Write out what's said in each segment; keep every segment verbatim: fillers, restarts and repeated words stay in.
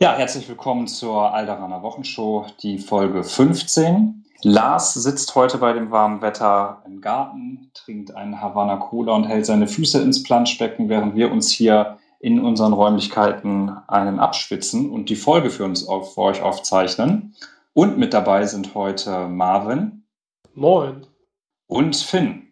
Ja, herzlich willkommen zur Äderaner Wochenschau, die Folge fünfzehn. Lars sitzt heute bei dem warmen Wetter im Garten, trinkt einen Havanna-Cola und hält seine Füße ins Planschbecken, während wir uns hier in unseren Räumlichkeiten einen abschwitzen und die Folge für uns auf, für euch aufzeichnen. Und mit dabei sind heute Marvin. Moin. Und Finn.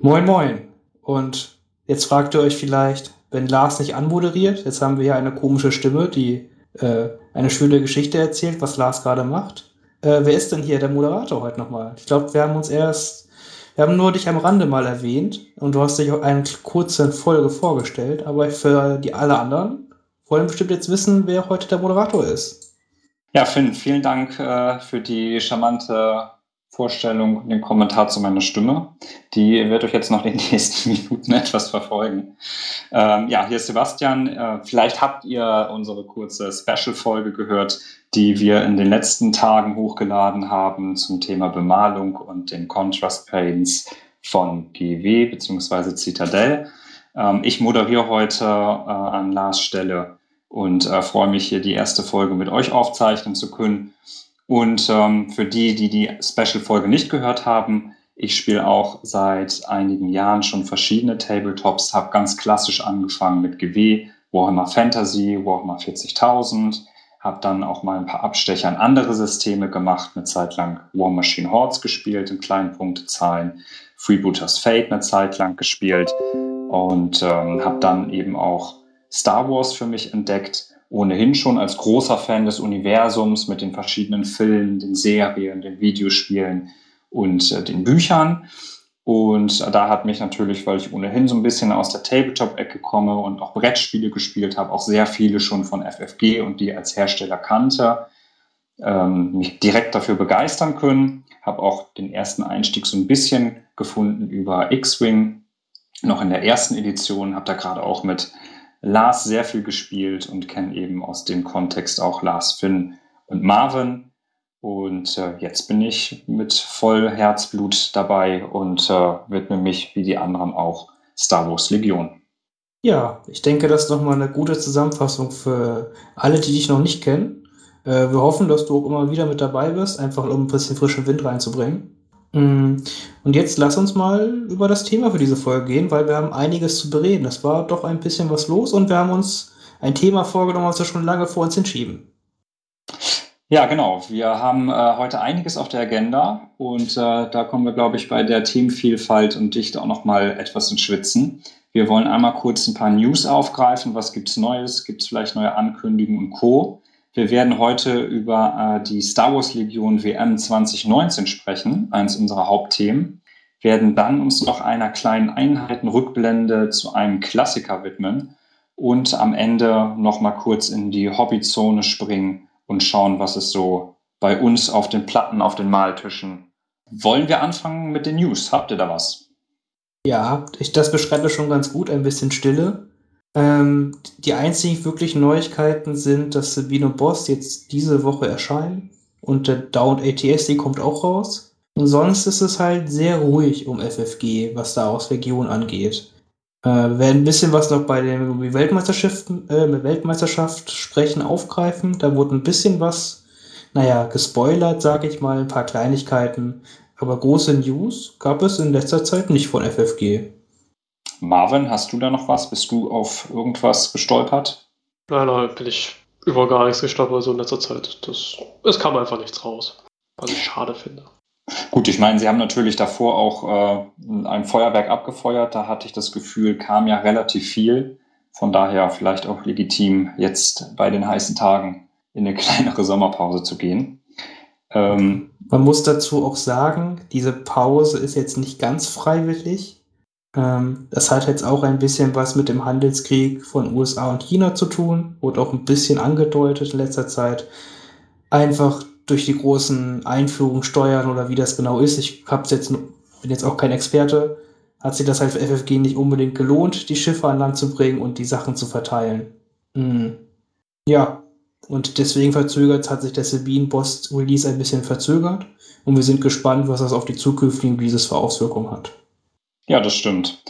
Moin, moin. Und jetzt fragt ihr euch vielleicht, wenn Lars nicht anmoderiert, jetzt haben wir hier eine komische Stimme, die äh, eine schöne Geschichte erzählt, was Lars gerade macht. Äh, wer ist denn hier der Moderator heute nochmal? Ich glaube, wir haben uns erst, wir haben nur dich am Rande mal erwähnt und du hast dich auch eine kurze Folge vorgestellt, aber für die alle anderen wollen bestimmt jetzt wissen, wer heute der Moderator ist. Ja, Finn, vielen Dank äh, für die charmante Vorstellung und den Kommentar zu meiner Stimme. Die wird euch jetzt noch in den nächsten Minuten etwas verfolgen. Ähm, ja, hier ist Sebastian. Äh, vielleicht habt ihr unsere kurze Special-Folge gehört, die wir in den letzten Tagen hochgeladen haben zum Thema Bemalung und den Contrast Paints von G W bzw. Zitadelle. Ähm, ich moderiere heute äh, an Lars Stelle und äh, freue mich, hier die erste Folge mit euch aufzeichnen zu können. Und ähm, für die, die die Special-Folge nicht gehört haben, ich spiele auch seit einigen Jahren schon verschiedene Tabletops, habe ganz klassisch angefangen mit G W, Warhammer Fantasy, Warhammer vierzigtausend, habe dann auch mal ein paar Abstecher in andere Systeme gemacht, eine Zeit lang War Machine Hordes gespielt, in kleinen Punktezahlen, Freebooters Fate eine Zeit lang gespielt und ähm, habe dann eben auch Star Wars für mich entdeckt, ohnehin schon als großer Fan des Universums mit den verschiedenen Filmen, den Serien, den Videospielen und äh, den Büchern. Und da hat mich natürlich, weil ich ohnehin so ein bisschen aus der Tabletop-Ecke komme und auch Brettspiele gespielt habe, auch sehr viele schon von F F G und die als Hersteller kannte, ähm, mich direkt dafür begeistern können. Habe auch den ersten Einstieg so ein bisschen gefunden über X-Wing, noch in der ersten Edition, habe da gerade auch mit Lars sehr viel gespielt und kenne eben aus dem Kontext auch Lars, Finn und Marvin. Und äh, jetzt bin ich mit voll Herzblut dabei und äh, widme mich wie die anderen auch Star Wars Legion. Ja, ich denke, das ist nochmal eine gute Zusammenfassung für alle, die dich noch nicht kennen. Äh, wir hoffen, dass du auch immer wieder mit dabei bist, einfach um ein bisschen frischen Wind reinzubringen. Und jetzt lass uns mal über das Thema für diese Folge gehen, weil wir haben einiges zu bereden. Das war doch ein bisschen was los und wir haben uns ein Thema vorgenommen, was wir schon lange vor uns hinschieben. Ja, genau. Wir haben äh, heute einiges auf der Agenda und äh, da kommen wir, glaube ich, bei der Themenvielfalt und Dichte auch noch mal etwas ins Schwitzen. Wir wollen einmal kurz ein paar News aufgreifen. Was gibt's Neues? Gibt's vielleicht neue Ankündigungen und Co.? Wir werden heute über äh, die Star Wars Legion W M zwanzig neunzehn sprechen, eins unserer Hauptthemen. Werden dann uns noch einer kleinen Einheitenrückblende zu einem Klassiker widmen und am Ende noch mal kurz in die Hobbyzone springen und schauen, was es so bei uns auf den Platten, auf den Maltischen. Wollen wir anfangen mit den News? Habt ihr da was? Ja, ich, das beschreibe schon ganz gut, ein bisschen Stille. Ähm, die einzigen wirklichen Neuigkeiten sind, dass Sabine und Boss jetzt diese Woche erscheinen und der Down A T S T kommt auch raus. Und sonst ist es halt sehr ruhig um F F G, was da aus Legion angeht. Äh, wir werden ein bisschen was noch bei den Weltmeisterschaften, äh, Weltmeisterschaft sprechen, aufgreifen. Da wurde ein bisschen was, naja, gespoilert, sage ich mal, ein paar Kleinigkeiten. Aber große News gab es in letzter Zeit nicht von F F G. Marvin, hast du da noch was? Bist du auf irgendwas gestolpert? Nein, nein, bin ich über gar nichts gestolpert, so in letzter Zeit. Das, es kam einfach nichts raus, was ich schade finde. Gut, ich meine, sie haben natürlich davor auch äh, ein Feuerwerk abgefeuert. Da hatte ich das Gefühl, kam ja relativ viel. Von daher vielleicht auch legitim, jetzt bei den heißen Tagen in eine kleinere Sommerpause zu gehen. Ähm, Man muss dazu auch sagen, diese Pause ist jetzt nicht ganz freiwillig. Das hat jetzt auch ein bisschen was mit dem Handelskrieg von U S A und China zu tun, wurde auch ein bisschen angedeutet in letzter Zeit. Einfach durch die großen Einführungen, Steuern oder wie das genau ist, ich hab's jetzt, bin jetzt auch kein Experte, hat sich das halt für F F G nicht unbedingt gelohnt, die Schiffe an Land zu bringen und die Sachen zu verteilen. Mhm. Ja, und deswegen verzögert, hat sich der Sabine-Boss-Release ein bisschen verzögert und wir sind gespannt, was das auf die zukünftigen Releases für Auswirkungen hat. Ja, das stimmt.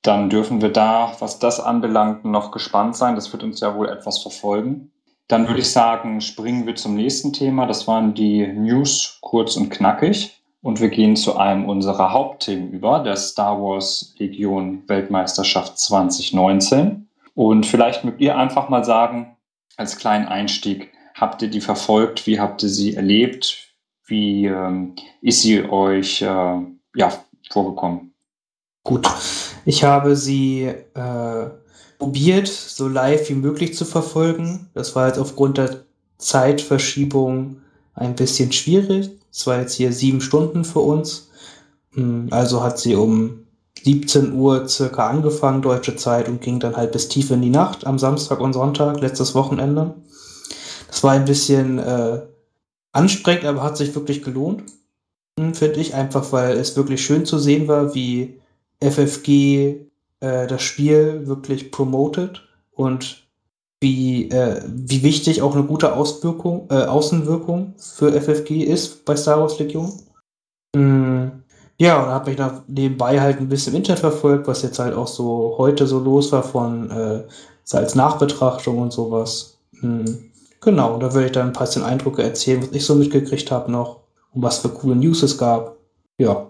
Dann dürfen wir da, was das anbelangt, noch gespannt sein. Das wird uns ja wohl etwas verfolgen. Dann würde ich sagen, springen wir zum nächsten Thema. Das waren die News, kurz und knackig. Und wir gehen zu einem unserer Hauptthemen über, der Star Wars Legion Weltmeisterschaft zwanzig neunzehn. Und vielleicht mögt ihr einfach mal sagen, als kleinen Einstieg, habt ihr die verfolgt? Wie habt ihr sie erlebt? Wie ähm, ist sie euch äh, ja, vorgekommen? Gut, ich habe sie äh, probiert, so live wie möglich zu verfolgen. Das war jetzt aufgrund der Zeitverschiebung ein bisschen schwierig. Es war jetzt hier sieben Stunden für uns. Also hat sie um siebzehn Uhr circa angefangen, deutsche Zeit, und ging dann halt bis tief in die Nacht am Samstag und Sonntag, letztes Wochenende. Das war ein bisschen äh, anstrengend, aber hat sich wirklich gelohnt, finde ich. Einfach, weil es wirklich schön zu sehen war, wie F F G äh, das Spiel wirklich promotet und wie, äh, wie wichtig auch eine gute Auswirkung, äh, Außenwirkung für F F G ist bei Star Wars Legion. Mm. Ja, und habe mich nach, nebenbei halt ein bisschen im Internet verfolgt, was jetzt halt auch so heute so los war von äh, als Nachbetrachtung und sowas. Hm. Genau, da würde ich dann ein paar Eindrücke erzählen, was ich so mitgekriegt habe noch und was für coole News es gab. Ja,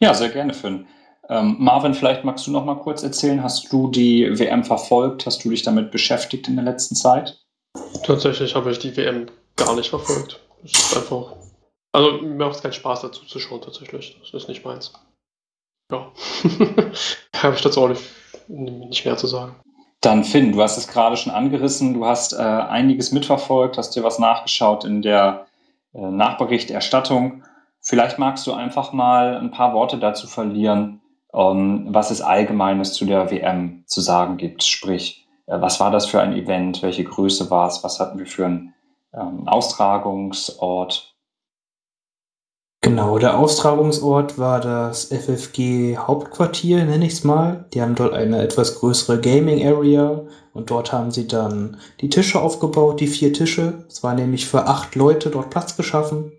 ja, sehr gerne, Finn. Ähm, Marvin, vielleicht magst du noch mal kurz erzählen, hast du die W M verfolgt? Hast du dich damit beschäftigt in der letzten Zeit? Tatsächlich habe ich die W M gar nicht verfolgt. Es ist einfach... Also, mir macht es keinen Spaß, dazu zu schauen, tatsächlich. Das ist nicht meins. Ja. Da habe ich dazu auch nicht, nicht mehr zu sagen. Dann, Finn, du hast es gerade schon angerissen. Du hast äh, einiges mitverfolgt, hast dir was nachgeschaut in der äh, Nachberichterstattung. Vielleicht magst du einfach mal ein paar Worte dazu verlieren, ähm, was es Allgemeines zu der W M zu sagen gibt. Sprich, äh, was war das für ein Event? Welche Größe war es? Was hatten wir für einen ähm, Austragungsort? Genau, der Austragungsort war das F F G-Hauptquartier, nenne ich es mal. Die haben dort eine etwas größere Gaming-Area und dort haben sie dann die Tische aufgebaut, die vier Tische. Es war nämlich für acht Leute dort Platz geschaffen.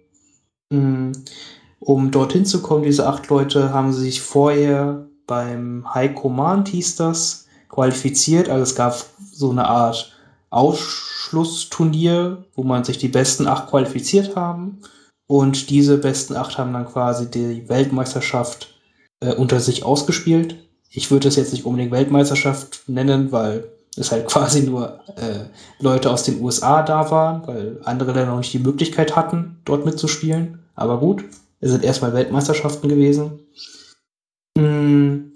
Um dorthin zu kommen, diese acht Leute haben sich vorher beim High Command, hieß das, qualifiziert. Also es gab so eine Art Ausschlussturnier, wo man sich die besten acht qualifiziert haben. Und diese besten acht haben dann quasi die Weltmeisterschaft äh, unter sich ausgespielt. Ich würde das jetzt nicht unbedingt Weltmeisterschaft nennen, weil es halt quasi nur äh, Leute aus den U S A da waren, weil andere dann noch nicht die Möglichkeit hatten, dort mitzuspielen. Aber gut, es sind erstmal Weltmeisterschaften gewesen. Mhm.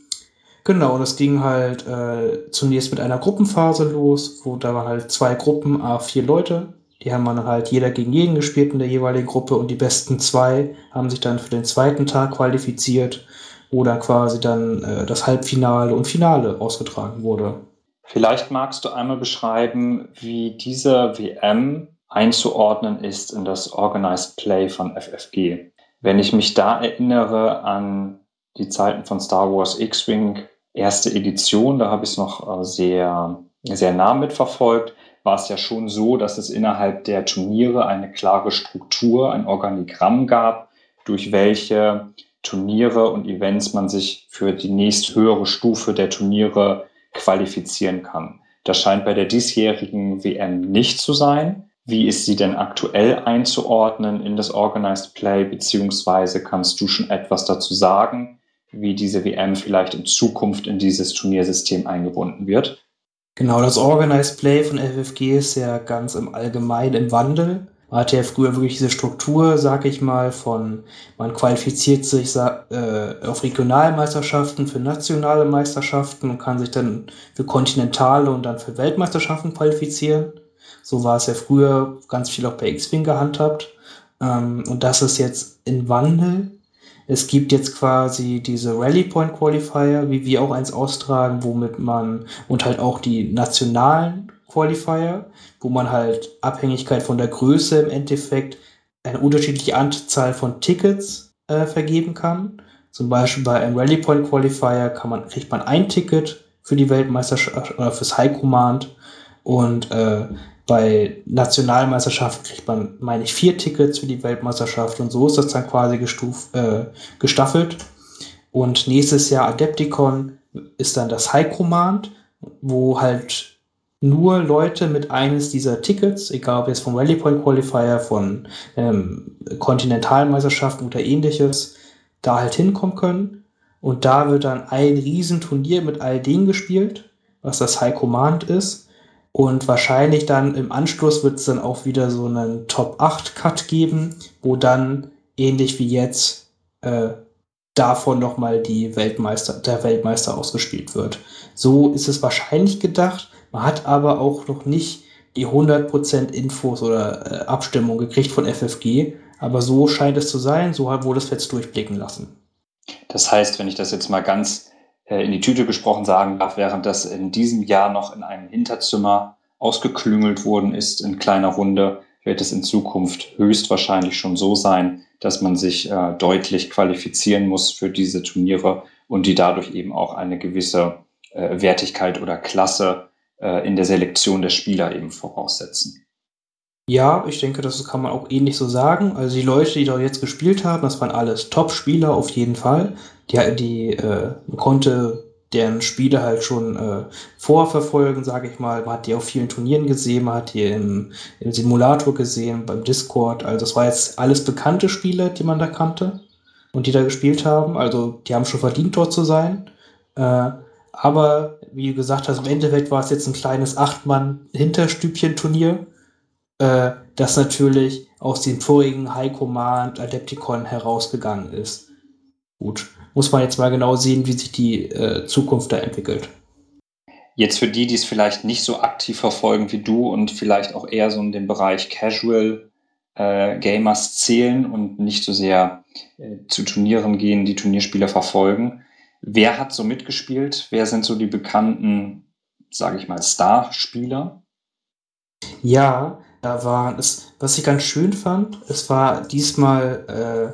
Genau, das ging halt äh, zunächst mit einer Gruppenphase los, wo da waren halt zwei Gruppen, à vier Leute. Die haben dann halt jeder gegen jeden gespielt in der jeweiligen Gruppe und die besten zwei haben sich dann für den zweiten Tag qualifiziert, wo dann quasi dann äh, das Halbfinale und Finale ausgetragen wurde. Vielleicht magst du einmal beschreiben, wie diese W M einzuordnen ist in das Organized Play von F F G. Wenn ich mich da erinnere an die Zeiten von Star Wars X-Wing, erste Edition, da habe ich es noch sehr, sehr nah mitverfolgt, war es ja schon so, dass es innerhalb der Turniere eine klare Struktur, ein Organigramm gab, durch welche Turniere und Events man sich für die nächsthöhere Stufe der Turniere qualifizieren kann. Das scheint bei der diesjährigen W M nicht zu sein. Wie ist sie denn aktuell einzuordnen in das Organized Play, beziehungsweise kannst du schon etwas dazu sagen, wie diese W M vielleicht in Zukunft in dieses Turniersystem eingebunden wird? Genau, das Organized Play von F F G ist ja ganz im Allgemeinen im Wandel. Man hatte ja früher wirklich diese Struktur, sag ich mal, von man qualifiziert sich äh, auf Regionalmeisterschaften für nationale Meisterschaften und kann sich dann für kontinentale und dann für Weltmeisterschaften qualifizieren. So war es ja früher ganz viel auch bei X-Wing gehandhabt. Ähm, und das ist jetzt im Wandel. Es gibt jetzt quasi diese Rally-Point-Qualifier, wie wir auch eins austragen, womit man, und halt auch die nationalen Qualifier, wo man halt Abhängigkeit von der Größe im Endeffekt eine unterschiedliche Anzahl von Tickets äh, vergeben kann. Zum Beispiel bei einem Rally-Point-Qualifier kann man, kriegt man ein Ticket für die Weltmeisterschaft oder fürs High Command und äh, bei Nationalmeisterschaften kriegt man, meine ich, vier Tickets für die Weltmeisterschaft und so ist das dann quasi gestuf, äh, gestaffelt. Und nächstes Jahr Adepticon ist dann das High Command, wo halt nur Leute mit eines dieser Tickets, egal ob jetzt vom Rally-Point-Qualifier, von ähm, Kontinentalmeisterschaften oder ähnliches, da halt hinkommen können. Und da wird dann ein Riesenturnier mit all denen gespielt, was das High Command ist. Und wahrscheinlich dann im Anschluss wird es dann auch wieder so einen Top acht Cut geben, wo dann ähnlich wie jetzt äh, davon nochmal die Weltmeister, der Weltmeister ausgespielt wird. So ist es wahrscheinlich gedacht. Man hat aber auch noch nicht die hundert Prozent Infos oder äh, Abstimmung gekriegt von F F G. Aber so scheint es zu sein. So wurde es jetzt durchblicken lassen. Das heißt, wenn ich das jetzt mal ganz äh, in die Tüte gesprochen sagen darf, während das in diesem Jahr noch in einem Hinterzimmer ausgeklüngelt worden ist in kleiner Runde, wird es in Zukunft höchstwahrscheinlich schon so sein, dass man sich äh, deutlich qualifizieren muss für diese Turniere und die dadurch eben auch eine gewisse äh, Wertigkeit oder Klasse äh, in der Selektion der Spieler eben voraussetzen. Ja, ich denke, das kann man auch ähnlich so sagen. Also die Leute, die da jetzt gespielt haben, das waren alles Top-Spieler auf jeden Fall. Die, die äh, man konnte deren Spiele halt schon äh, vorverfolgen, sage ich mal. Man hat die auf vielen Turnieren gesehen, man hat die im, im Simulator gesehen, beim Discord. Also das war jetzt alles bekannte Spiele, die man da kannte und die da gespielt haben. Also die haben schon verdient, dort zu sein. Äh, aber wie du gesagt hast, im Endeffekt war es jetzt ein kleines Acht-Mann-Hinterstübchen-Turnier. Äh, das natürlich aus dem vorigen High Command Adepticon herausgegangen ist. Gut, muss man jetzt mal genau sehen, wie sich die äh, Zukunft da entwickelt. Jetzt für die, die es vielleicht nicht so aktiv verfolgen wie du und vielleicht auch eher so in den Bereich Casual äh, Gamers zählen und nicht so sehr äh, zu Turnieren gehen, die Turnierspieler verfolgen. Wer hat so mitgespielt? Wer sind so die bekannten, sage ich mal, Starspieler? Ja, da war es, was ich ganz schön fand, es war diesmal, äh,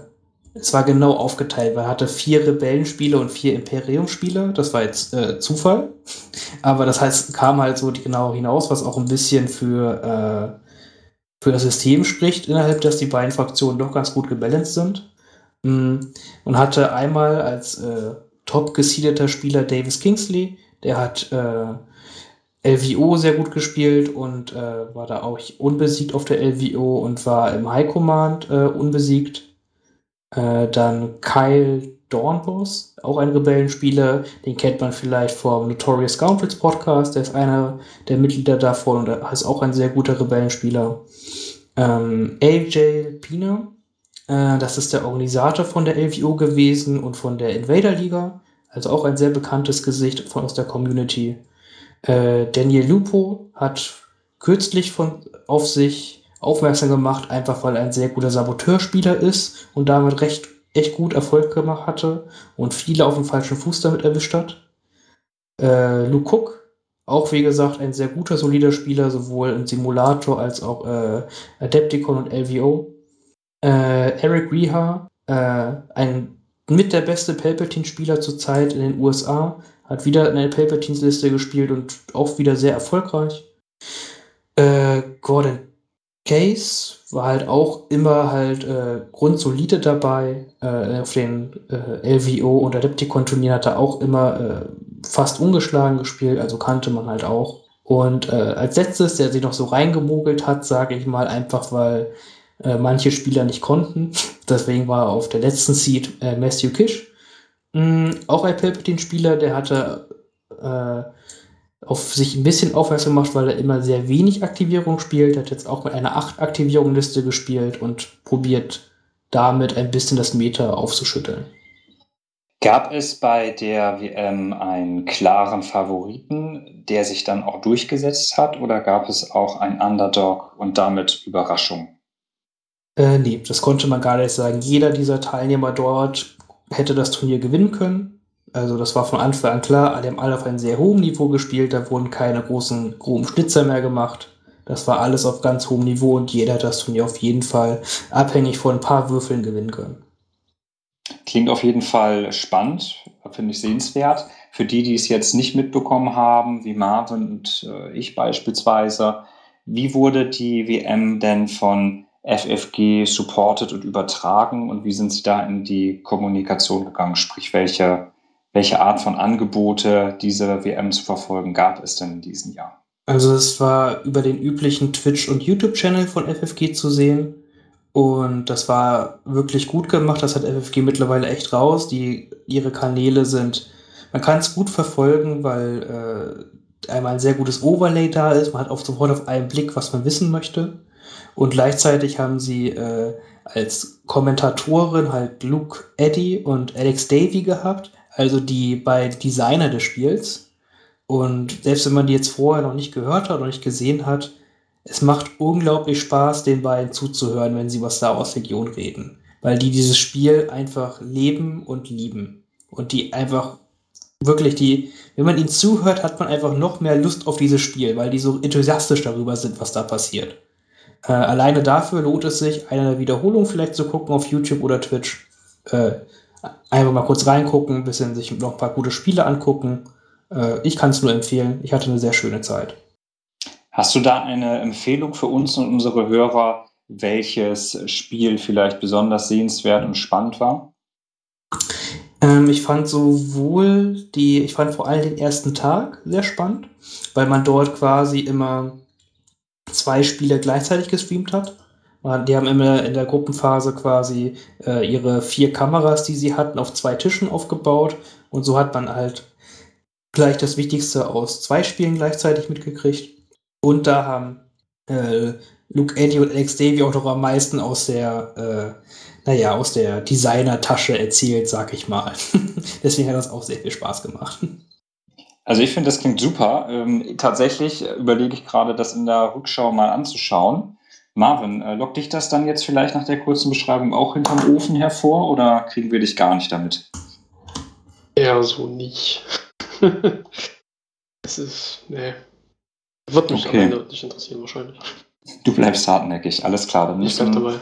es war genau aufgeteilt. Man hatte vier Rebellenspieler und vier Imperiumspieler. Das war jetzt äh, Zufall. Aber das heißt, kam halt so genau hinaus, was auch ein bisschen für, äh, für das System spricht, innerhalb dass die beiden Fraktionen doch ganz gut gebalanced sind. Und hatte einmal als äh, top gesiedelter Spieler Davis Kingsley, der hat äh, L V O sehr gut gespielt und äh, war da auch unbesiegt auf der L V O und war im High Command äh, unbesiegt. Äh, dann Kyle Dornboss, auch ein Rebellenspieler, den kennt man vielleicht vom Notorious Scoundrels Podcast, der ist einer der Mitglieder davon und er ist auch ein sehr guter Rebellenspieler. Ähm, A J Pina, äh, das ist der Organisator von der L V O gewesen und von der Invader Liga, also auch ein sehr bekanntes Gesicht von aus der Community. Äh, Daniel Lupo hat kürzlich von, auf sich aufmerksam gemacht, einfach weil er ein sehr guter Saboteurspieler ist und damit recht echt gut Erfolg gemacht hatte und viele auf dem falschen Fuß damit erwischt hat. Äh, Luke Cook, auch wie gesagt ein sehr guter, solider Spieler, sowohl im Simulator als auch äh, Adepticon und L V O. Äh, Eric Reha, äh, ein mit der beste Palpatine-Spieler zurzeit in den U S A, hat wieder in der Palpatines-Liste gespielt und auch wieder sehr erfolgreich. Äh, Gordon Case war halt auch immer halt äh, grundsolide dabei. Äh, auf den äh, L V O und Adepticon-Turnieren hat er auch immer äh, fast ungeschlagen gespielt, also kannte man halt auch. Und äh, als letztes, der sich noch so reingemogelt hat, sage ich mal, einfach weil äh, manche Spieler nicht konnten. Deswegen war er auf der letzten Seed äh, Matthew Kish. Mm, auch ein Palpatine-Spieler, der hatte äh, auf sich ein bisschen aufmerksam gemacht, weil er immer sehr wenig Aktivierung spielt. Er hat jetzt auch mit einer acht-Aktivierung-Liste gespielt und probiert damit ein bisschen das Meta aufzuschütteln. Gab es bei der W M einen klaren Favoriten, der sich dann auch durchgesetzt hat, oder gab es auch einen Underdog und damit Überraschung? Äh, nee, das konnte man gar nicht sagen. Jeder dieser Teilnehmer dort hätte das Turnier gewinnen können. Also das war von Anfang an klar. Die haben alle auf einem sehr hohen Niveau gespielt. Da wurden keine großen, groben Schnitzer mehr gemacht. Das war alles auf ganz hohem Niveau und jeder hat das Turnier auf jeden Fall abhängig von ein paar Würfeln gewinnen können. Klingt auf jeden Fall spannend. Finde ich sehenswert. Für die, die es jetzt nicht mitbekommen haben, wie Marvin und äh, ich beispielsweise, wie wurde die W M denn von F F G supported und übertragen und wie sind Sie da in die Kommunikation gegangen? Sprich, welche, welche Art von Angebote diese W M zu verfolgen gab es denn in diesem Jahr? Also es war über den üblichen Twitch- und YouTube-Channel von F F G zu sehen. Und das war wirklich gut gemacht. Das hat F F G mittlerweile echt raus. Die, ihre Kanäle sind, man kann es gut verfolgen, weil äh, einmal ein sehr gutes Overlay da ist. Man hat auf sofort auf einen Blick, was man wissen möchte. Und gleichzeitig haben sie äh, als Kommentatorin halt Luke Eddy und Alex Davy gehabt, also die beiden Designer des Spiels. Und selbst wenn man die jetzt vorher noch nicht gehört hat oder nicht gesehen hat, es macht unglaublich Spaß, den beiden zuzuhören, wenn sie über Star Wars Legion reden. Weil die dieses Spiel einfach leben und lieben. Und die einfach wirklich die, wenn man ihnen zuhört, hat man einfach noch mehr Lust auf dieses Spiel, weil die so enthusiastisch darüber sind, was da passiert. Äh, alleine dafür lohnt es sich, eine Wiederholung vielleicht zu gucken auf YouTube oder Twitch. Äh, einfach mal kurz reingucken, ein bisschen sich noch ein paar gute Spiele angucken. Äh, ich kann es nur empfehlen. Ich hatte eine sehr schöne Zeit. Hast du da eine Empfehlung für uns und unsere Hörer, welches Spiel vielleicht besonders sehenswert und spannend war? Ähm, ich fand sowohl die, ich fand vor allem den ersten Tag sehr spannend, weil man dort quasi immer zwei Spiele gleichzeitig gestreamt hat. Die haben immer in der Gruppenphase quasi äh, ihre vier Kameras, die sie hatten, auf zwei Tischen aufgebaut. Und so hat man halt gleich das Wichtigste aus zwei Spielen gleichzeitig mitgekriegt. Und da haben äh, Luke Eddy und Alex Davy auch noch am meisten aus der, äh, naja, aus der Designer-Tasche erzählt, sag ich mal. Deswegen hat das auch sehr viel Spaß gemacht. Also ich finde, das klingt super. Ähm, tatsächlich überlege ich gerade, das in der Rückschau mal anzuschauen. Marvin, äh, lockt dich das dann jetzt vielleicht nach der kurzen Beschreibung auch hinterm Ofen hervor oder kriegen wir dich gar nicht damit? Ja, so nicht. Es ist, nee. Wird mich okay. Am Ende nicht interessieren, wahrscheinlich. Du bleibst hartnäckig, alles klar. Dann ich bleib dabei.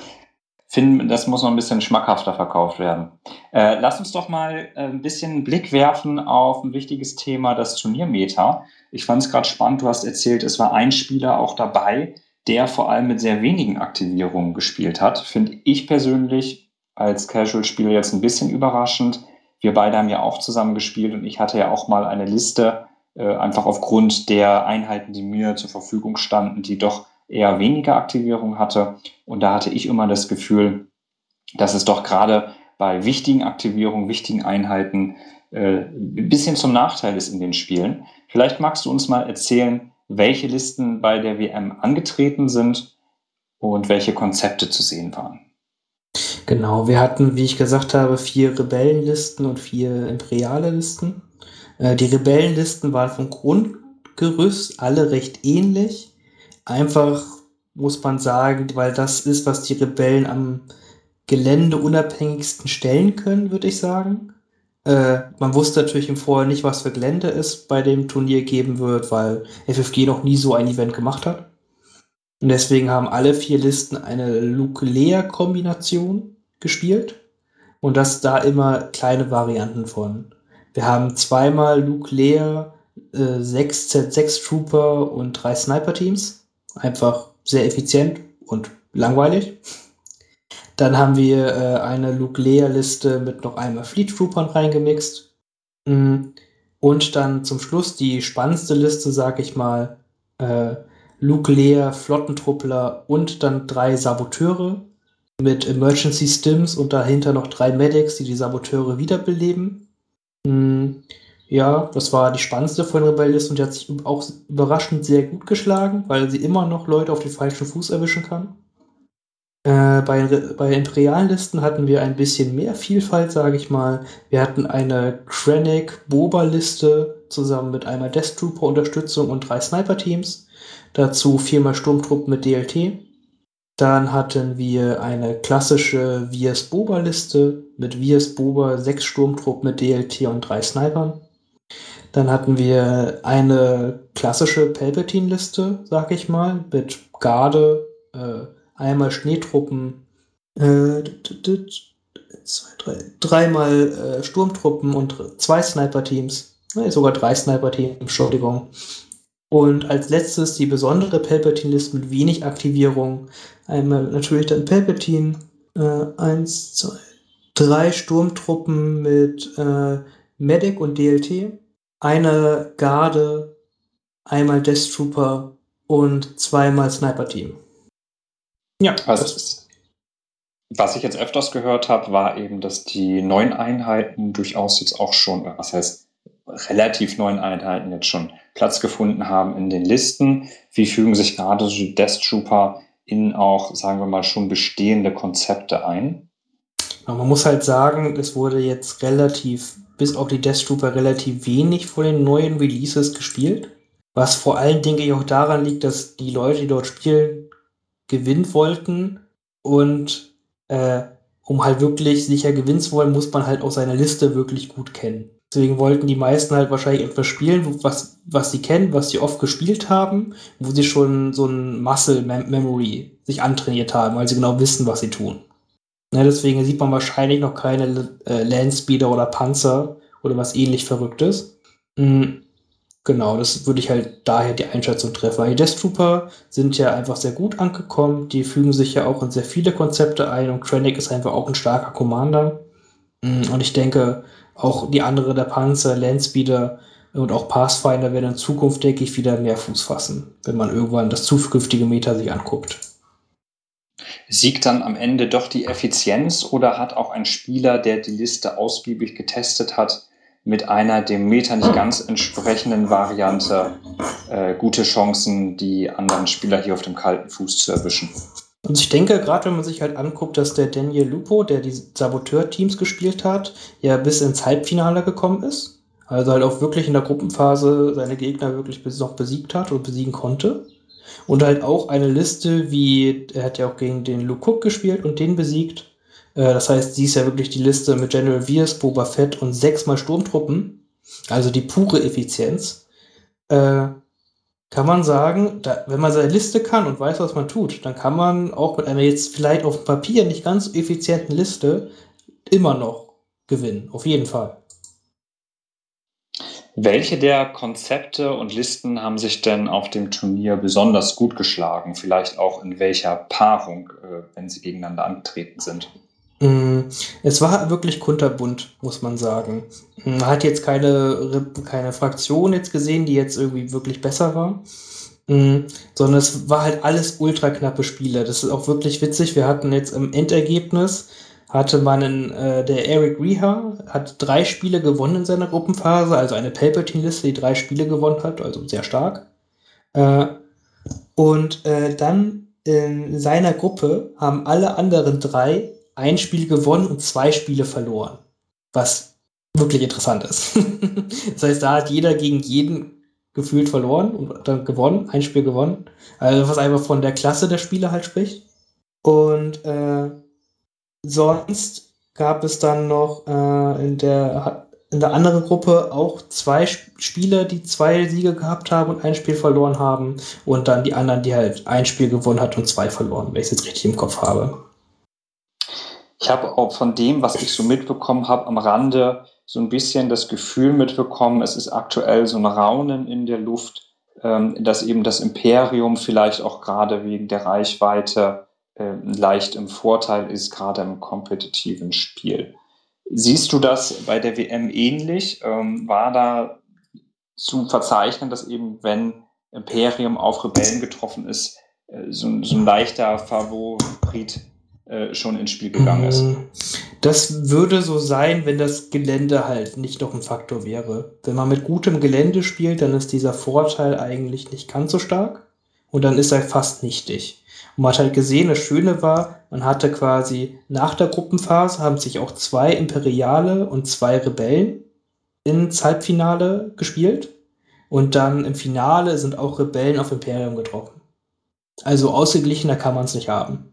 Finden, das muss noch ein bisschen schmackhafter verkauft werden. Äh, lass uns doch mal ein bisschen Blick werfen auf ein wichtiges Thema, das Turniermeta. Ich fand es gerade spannend, du hast erzählt, es war ein Spieler auch dabei, der vor allem mit sehr wenigen Aktivierungen gespielt hat. Finde ich persönlich als Casual-Spieler jetzt ein bisschen überraschend. Wir beide haben ja auch zusammen gespielt und ich hatte ja auch mal eine Liste, einfach aufgrund der Einheiten, die mir zur Verfügung standen, die doch eher weniger Aktivierung hatte. Und da hatte ich immer das Gefühl, dass es doch gerade bei wichtigen Aktivierungen, wichtigen Einheiten äh, ein bisschen zum Nachteil ist in den Spielen. Vielleicht magst du uns mal erzählen, welche Listen bei der W M angetreten sind und welche Konzepte zu sehen waren. Genau, wir hatten, wie ich gesagt habe, vier Rebellenlisten und vier imperiale Listen. Die Rebellenlisten waren vom Grundgerüst alle recht ähnlich. Einfach muss man sagen, weil das ist, was die Rebellen am Gelände unabhängigsten stellen können, würde ich sagen. Äh, man wusste natürlich im Vorhinein nicht, was für Gelände es bei dem Turnier geben wird, weil F F G noch nie so ein Event gemacht hat. Und deswegen haben alle vier Listen eine Luke-Leia-Kombination gespielt. Und das da immer kleine Varianten von. Wir haben zweimal Luke Leia, äh, sechs Z sechs Trooper und drei Sniper-Teams. Einfach sehr effizient und langweilig. Dann haben wir äh, eine Luke Leia-Liste mit noch einmal Fleet-Troopern reingemixt. Und dann zum Schluss die spannendste Liste, sag ich mal, äh, Luke Leia, Flottentruppler und dann drei Saboteure mit Emergency Stims und dahinter noch drei Medics, die die Saboteure wiederbeleben. Ja, das war die spannendste von Rebellis und die hat sich auch überraschend sehr gut geschlagen, weil sie immer noch Leute auf den falschen Fuß erwischen kann. Äh, bei, bei Imperiallisten hatten wir ein bisschen mehr Vielfalt, sage ich mal. Wir hatten eine Krennic-Boba-Liste zusammen mit einmal Death Trooper-Unterstützung und drei Sniper-Teams. Dazu viermal Sturmtruppen mit D L T. Dann hatten wir eine klassische Viers-Boba-Liste mit Viers-Boba, sechs Sturmtruppen mit D L T und drei Snipern. Dann hatten wir eine klassische Palpatine-Liste, sag ich mal, mit Garde, äh, einmal Schneetruppen, äh, zwei, drei, dreimal äh, Sturmtruppen und zwei Sniper-Teams, nee, sogar drei Sniper-Teams, Entschuldigung. Und als letztes die besondere Palpatine-Liste mit wenig Aktivierung. Einmal natürlich dann Palpatine. Äh, eins, zwei, drei Sturmtruppen mit äh, Medic und D L T. Eine Garde, einmal Death Trooper und zweimal Sniper Team. Ja, also das ist. Was ich jetzt öfters gehört habe, war eben, dass die neuen Einheiten durchaus jetzt auch schon, was heißt relativ neuen Einheiten jetzt schon Platz gefunden haben in den Listen. Wie fügen sich gerade die Death Trooper in auch, sagen wir mal, schon bestehende Konzepte ein? Man muss halt sagen, es wurde jetzt relativ, bis auf die Death Trooper, relativ wenig von den neuen Releases gespielt. Was vor allem, denke ich, auch daran liegt, dass die Leute, die dort spielen, gewinnen wollten. Und äh, um halt wirklich sicher gewinnen zu wollen, muss man halt auch seine Liste wirklich gut kennen. Deswegen wollten die meisten halt wahrscheinlich etwas spielen, was, was sie kennen, was sie oft gespielt haben, wo sie schon so ein Muscle Memory sich antrainiert haben, weil sie genau wissen, was sie tun. Ne, deswegen sieht man wahrscheinlich noch keine äh, Landspeeder oder Panzer oder was ähnlich Verrücktes. Mhm. Genau, das würde ich halt daher die Einschätzung treffen. Die Death Trooper sind ja einfach sehr gut angekommen, die fügen sich ja auch in sehr viele Konzepte ein und Krennic ist einfach auch ein starker Commander. Und ich denke, auch die anderen, der Panzer, Landspeeder und auch Pathfinder werden in Zukunft, denke ich, wieder mehr Fuß fassen, wenn man irgendwann das zukünftige Meta sich anguckt. Siegt dann am Ende doch die Effizienz oder hat auch ein Spieler, der die Liste ausgiebig getestet hat, mit einer dem Meta nicht ganz entsprechenden Variante äh, gute Chancen, die anderen Spieler hier auf dem kalten Fuß zu erwischen? Und ich denke, gerade wenn man sich halt anguckt, dass der Daniel Lupo, der die Saboteur-Teams gespielt hat, ja bis ins Halbfinale gekommen ist. Also halt auch wirklich in der Gruppenphase seine Gegner wirklich bis noch besiegt hat und besiegen konnte. Und halt auch eine Liste, wie er hat ja auch gegen den Luke Cook gespielt und den besiegt. Das heißt, sie ist ja wirklich die Liste mit General Viers, Boba Fett und sechsmal Sturmtruppen, also die pure Effizienz. Äh, kann man sagen, da, wenn man seine Liste kann und weiß, was man tut, dann kann man auch mit einer jetzt vielleicht auf dem Papier nicht ganz so effizienten Liste immer noch gewinnen, auf jeden Fall. Welche der Konzepte und Listen haben sich denn auf dem Turnier besonders gut geschlagen? Vielleicht auch in welcher Paarung, wenn sie gegeneinander angetreten sind? Es war wirklich kunterbunt, muss man sagen. Man hat jetzt keine, keine Fraktion jetzt gesehen, die jetzt irgendwie wirklich besser war, sondern es war halt alles ultra knappe Spiele. Das ist auch wirklich witzig. Wir hatten jetzt im Endergebnis, hatte man, in, äh, der Eric Reha hat drei Spiele gewonnen in seiner Gruppenphase, also eine Palpatine-Liste, die drei Spiele gewonnen hat, also sehr stark. Äh, und äh, dann in seiner Gruppe haben alle anderen drei ein Spiel gewonnen und zwei Spiele verloren. Was wirklich interessant ist. Das heißt, da hat jeder gegen jeden gefühlt verloren und dann gewonnen, ein Spiel gewonnen. Also was einfach von der Klasse der Spieler halt spricht. Und äh, sonst gab es dann noch äh, in der in der anderen Gruppe auch zwei Spieler, die zwei Siege gehabt haben und ein Spiel verloren haben. Und dann die anderen, die halt ein Spiel gewonnen hat und zwei verloren, wenn ich es jetzt richtig im Kopf habe. Ich habe auch von dem, was ich so mitbekommen habe, am Rande so ein bisschen das Gefühl mitbekommen, es ist aktuell so ein Raunen in der Luft, ähm, dass eben das Imperium vielleicht auch gerade wegen der Reichweite äh, leicht im Vorteil ist, gerade im kompetitiven Spiel. Siehst du das bei der W M ähnlich? Ähm, war da zu verzeichnen, dass eben, wenn Imperium auf Rebellen getroffen ist, äh, so, so ein leichter Favorit schon ins Spiel gegangen ist? Das würde so sein, wenn das Gelände halt nicht noch ein Faktor wäre. Wenn man mit gutem Gelände spielt, dann ist dieser Vorteil eigentlich nicht ganz so stark und dann ist er fast nichtig. Und man hat halt gesehen, das Schöne war, man hatte quasi nach der Gruppenphase haben sich auch zwei Imperiale und zwei Rebellen ins Halbfinale gespielt und dann im Finale sind auch Rebellen auf Imperium getroffen. Also ausgeglichener kann man es nicht haben.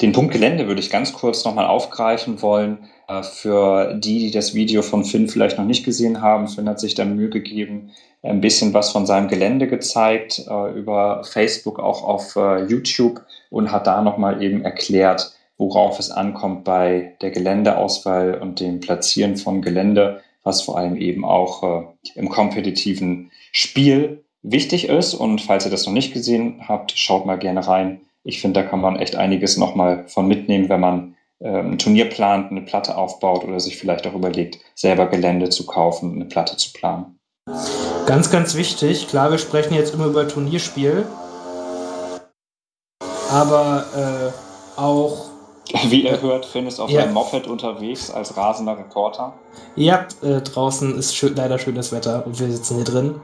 Den Punkt Gelände würde ich ganz kurz nochmal aufgreifen wollen. Für die, die das Video von Finn vielleicht noch nicht gesehen haben, Finn hat sich da Mühe gegeben, ein bisschen was von seinem Gelände gezeigt, über Facebook, auch auf YouTube, und hat da nochmal eben erklärt, worauf es ankommt bei der Geländeauswahl und dem Platzieren von Gelände, was vor allem eben auch im kompetitiven Spiel wichtig ist. Und falls ihr das noch nicht gesehen habt, schaut mal gerne rein. Ich finde, da kann man echt einiges nochmal von mitnehmen, wenn man äh, ein Turnier plant, eine Platte aufbaut oder sich vielleicht auch überlegt, selber Gelände zu kaufen, eine Platte zu planen. Ganz, ganz wichtig. Klar, wir sprechen jetzt immer über Turnierspiel. Aber äh, auch... Wie ihr hört, Finn ist auf ja. einem Moped unterwegs als rasender Reporter. Ja, äh, draußen ist schön, leider schönes Wetter und wir sitzen hier drin.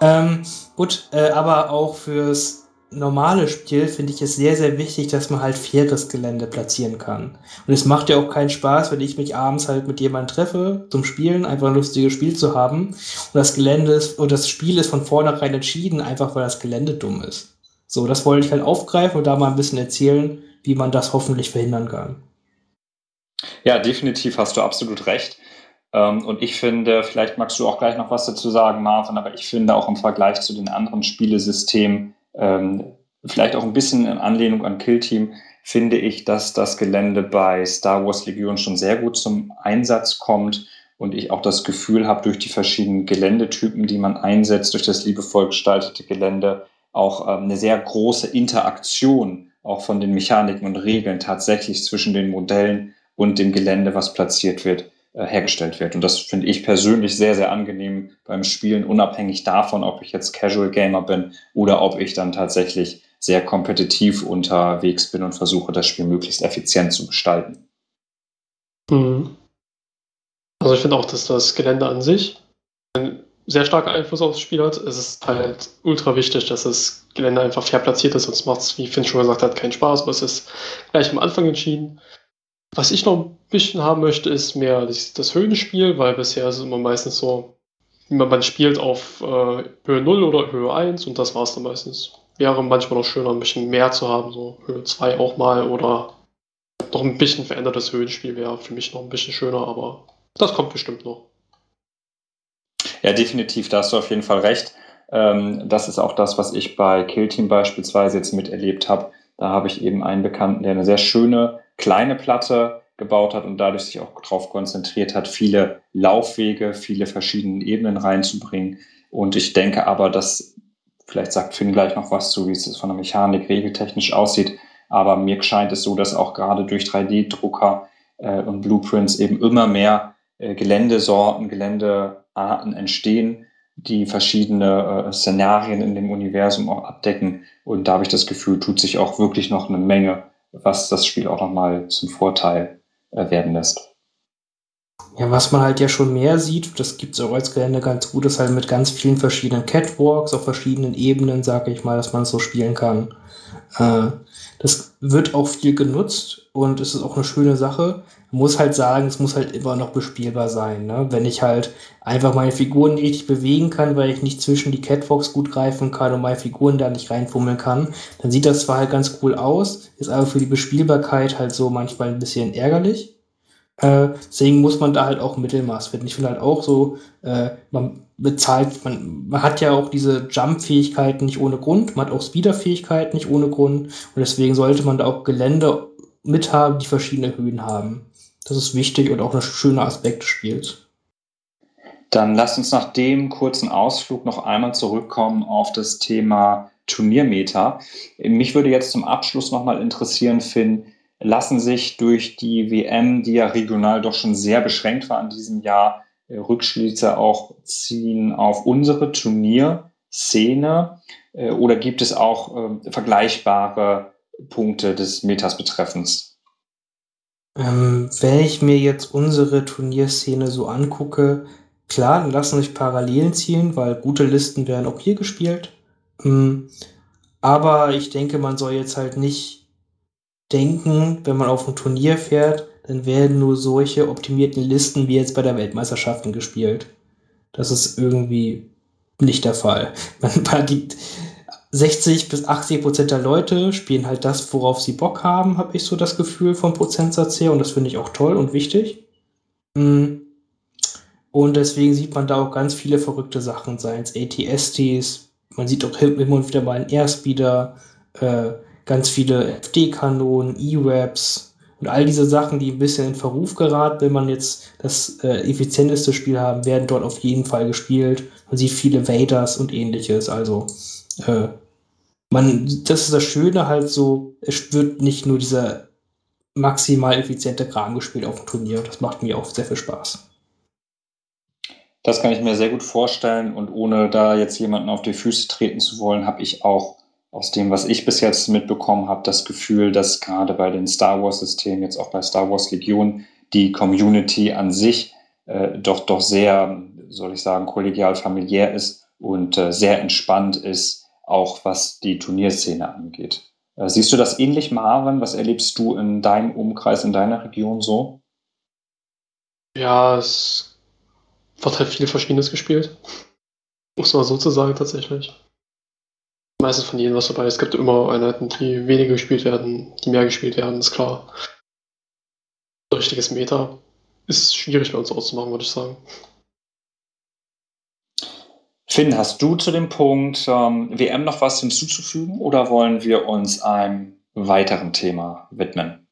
Ähm, gut, äh, aber auch fürs normale Spiel finde ich es sehr, sehr wichtig, dass man halt faires Gelände platzieren kann. Und es macht ja auch keinen Spaß, wenn ich mich abends halt mit jemandem treffe zum Spielen, einfach ein lustiges Spiel zu haben. Und das Gelände ist, und das Spiel ist von vornherein entschieden, einfach weil das Gelände dumm ist. So, das wollte ich halt aufgreifen und da mal ein bisschen erzählen, wie man das hoffentlich verhindern kann. Ja, definitiv hast du absolut recht. Und ich finde, vielleicht magst du auch gleich noch was dazu sagen, Marvin, aber ich finde auch im Vergleich zu den anderen Spielesystemen, vielleicht auch ein bisschen in Anlehnung an Kill Team, finde ich, dass das Gelände bei Star Wars Legion schon sehr gut zum Einsatz kommt und ich auch das Gefühl habe, durch die verschiedenen Geländetypen, die man einsetzt, durch das liebevoll gestaltete Gelände, auch eine sehr große Interaktion auch von den Mechaniken und Regeln tatsächlich zwischen den Modellen und dem Gelände, was platziert wird, hergestellt wird. Und das finde ich persönlich sehr, sehr angenehm beim Spielen, unabhängig davon, ob ich jetzt Casual Gamer bin oder ob ich dann tatsächlich sehr kompetitiv unterwegs bin und versuche, das Spiel möglichst effizient zu gestalten. Also ich finde auch, dass das Gelände an sich einen sehr starken Einfluss aufs Spiel hat. Es ist halt ultra wichtig, dass das Gelände einfach fair platziert ist, sonst macht es, wie Finn schon gesagt hat, keinen Spaß, aber es ist gleich am Anfang entschieden. Was ich noch ein bisschen haben möchte, ist mehr das, das Höhenspiel, weil bisher ist es immer meistens so, man, man spielt auf äh, Höhe null oder Höhe eins und das war es dann meistens. Wäre manchmal noch schöner, ein bisschen mehr zu haben, so Höhe zwei auch mal oder noch ein bisschen verändertes Höhenspiel wäre für mich noch ein bisschen schöner, aber das kommt bestimmt noch. Ja, definitiv, da hast du auf jeden Fall recht. Ähm, das ist auch das, was ich bei Kill Team beispielsweise jetzt miterlebt habe. Da habe ich eben einen Bekannten, der eine sehr schöne kleine Platte gebaut hat und dadurch sich auch darauf konzentriert hat, viele Laufwege, viele verschiedene Ebenen reinzubringen. Und ich denke aber, dass, vielleicht sagt Finn gleich noch was zu, wie es von der Mechanik regeltechnisch aussieht, aber mir scheint es so, dass auch gerade durch drei D Drucker äh, und Blueprints eben immer mehr äh, Geländesorten, Geländearten entstehen, die verschiedene äh, Szenarien in dem Universum auch abdecken. Und da habe ich das Gefühl, tut sich auch wirklich noch eine Menge, was das Spiel auch nochmal zum Vorteil äh, werden lässt. Ja, was man halt ja schon mehr sieht, das gibt es auch als Gelände ganz gut, ist halt mit ganz vielen verschiedenen Catwalks auf verschiedenen Ebenen, sage ich mal, dass man es so spielen kann. Äh, das wird auch viel genutzt und es ist auch eine schöne Sache. Man muss halt sagen, es muss halt immer noch bespielbar sein. Ne? Wenn ich halt einfach meine Figuren nicht richtig bewegen kann, weil ich nicht zwischen die Catwalks gut greifen kann und meine Figuren da nicht reinfummeln kann, dann sieht das zwar halt ganz cool aus, ist aber für die Bespielbarkeit halt so manchmal ein bisschen ärgerlich. Äh, deswegen muss man da halt auch Mittelmaß finden. Ich finde halt auch so, äh, man bezahlt, man, man hat ja auch diese Jump-Fähigkeiten nicht ohne Grund, man hat auch Speeder-Fähigkeiten nicht ohne Grund und deswegen sollte man da auch Gelände mithaben, die verschiedene Höhen haben. Das ist wichtig und auch ein schöner Aspekt des Spiels. Dann lasst uns nach dem kurzen Ausflug noch einmal zurückkommen auf das Thema Turniermeter. Mich würde jetzt zum Abschluss nochmal interessieren, Finn, lassen sich durch die W M, die ja regional doch schon sehr beschränkt war in diesem Jahr, Rückschlüsse auch ziehen auf unsere Turnierszene? Oder gibt es auch äh, vergleichbare Punkte des Metas betreffend? Ähm, wenn ich mir jetzt unsere Turnierszene so angucke, klar, dann lassen sich Parallelen ziehen, weil gute Listen werden auch hier gespielt. Ähm, aber ich denke, man soll jetzt halt nicht denken, wenn man auf ein Turnier fährt, dann werden nur solche optimierten Listen wie jetzt bei der Weltmeisterschaften gespielt. Das ist irgendwie nicht der Fall. Man gibt sechzig bis achtzig Prozent der Leute spielen halt das, worauf sie Bock haben, habe ich so das Gefühl vom Prozentsatz her und das finde ich auch toll und wichtig. Mhm. Und deswegen sieht man da auch ganz viele verrückte Sachen, seien es A T S Ts, man sieht auch immer und wieder mal einen Airspeeder, äh, ganz viele F D Kanonen, E-Raps und all diese Sachen, die ein bisschen in Verruf geraten, wenn man jetzt das äh, effizienteste Spiel haben, werden dort auf jeden Fall gespielt. Man sieht viele Vaders und ähnliches, also äh, man, das ist das Schöne halt so, es wird nicht nur dieser maximal effiziente Kram gespielt auf dem Turnier und das macht mir auch sehr viel Spaß. Das kann ich mir sehr gut vorstellen, und ohne da jetzt jemanden auf die Füße treten zu wollen, habe ich auch aus dem, was ich bis jetzt mitbekommen habe, das Gefühl, dass gerade bei den Star Wars-Systemen, jetzt auch bei Star Wars Legion, die Community an sich äh, doch, doch sehr, soll ich sagen, kollegial familiär ist und äh, sehr entspannt ist, auch was die Turnierszene angeht. Äh, siehst du das ähnlich, Marvin? Was erlebst du in deinem Umkreis, in deiner Region so? Ja, es wird halt viel Verschiedenes gespielt. Muss man so zu sagen, tatsächlich. Meistens von jedem was dabei. Es gibt immer Einheiten, die weniger gespielt werden, die mehr gespielt werden, ist klar. Ein richtiges Meta ist schwierig bei uns auszumachen, würde ich sagen. Finn, hast du zu dem Punkt ähm, W M noch was hinzuzufügen, oder wollen wir uns einem weiteren Thema widmen?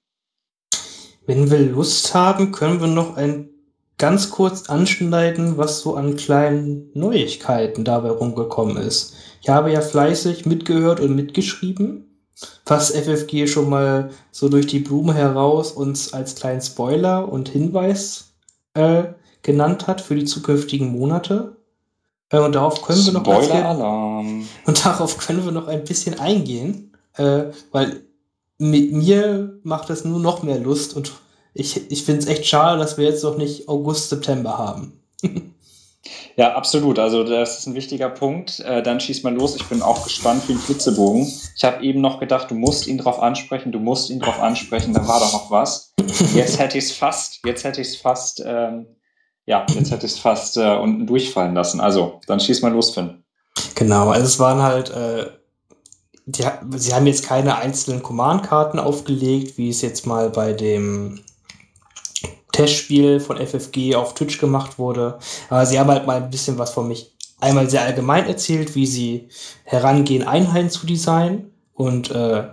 Wenn wir Lust haben, können wir noch ein ganz kurz anschneiden, was so an kleinen Neuigkeiten dabei rumgekommen ist. Ich habe ja fleißig mitgehört und mitgeschrieben, was F F G schon mal so durch die Blume heraus uns als kleinen Spoiler und Hinweis äh, genannt hat für die zukünftigen Monate. Äh, und, darauf können wir noch bisschen, und darauf können wir noch ein bisschen eingehen, äh, weil mit mir macht das nur noch mehr Lust, und Ich, ich finde es echt schade, dass wir jetzt noch nicht August, September haben. Ja, absolut. Also das ist ein wichtiger Punkt. Äh, dann schieß mal los. Ich bin auch gespannt wie ein Flitzebogen. Ich habe eben noch gedacht, du musst ihn drauf ansprechen, du musst ihn drauf ansprechen, da war doch noch was. Jetzt hätte ich es fast, jetzt hätte ich es fast, ähm, ja, jetzt hätte ich es fast äh, unten durchfallen lassen. Also, dann schieß mal los, Finn. Genau, also es waren halt... Äh die, sie haben jetzt keine einzelnen Command-Karten aufgelegt, wie es jetzt mal bei dem Testspiel von F F G auf Twitch gemacht wurde. Aber sie haben halt mal ein bisschen was von mich einmal sehr allgemein erzählt, wie sie herangehen, Einheiten zu designen, und äh,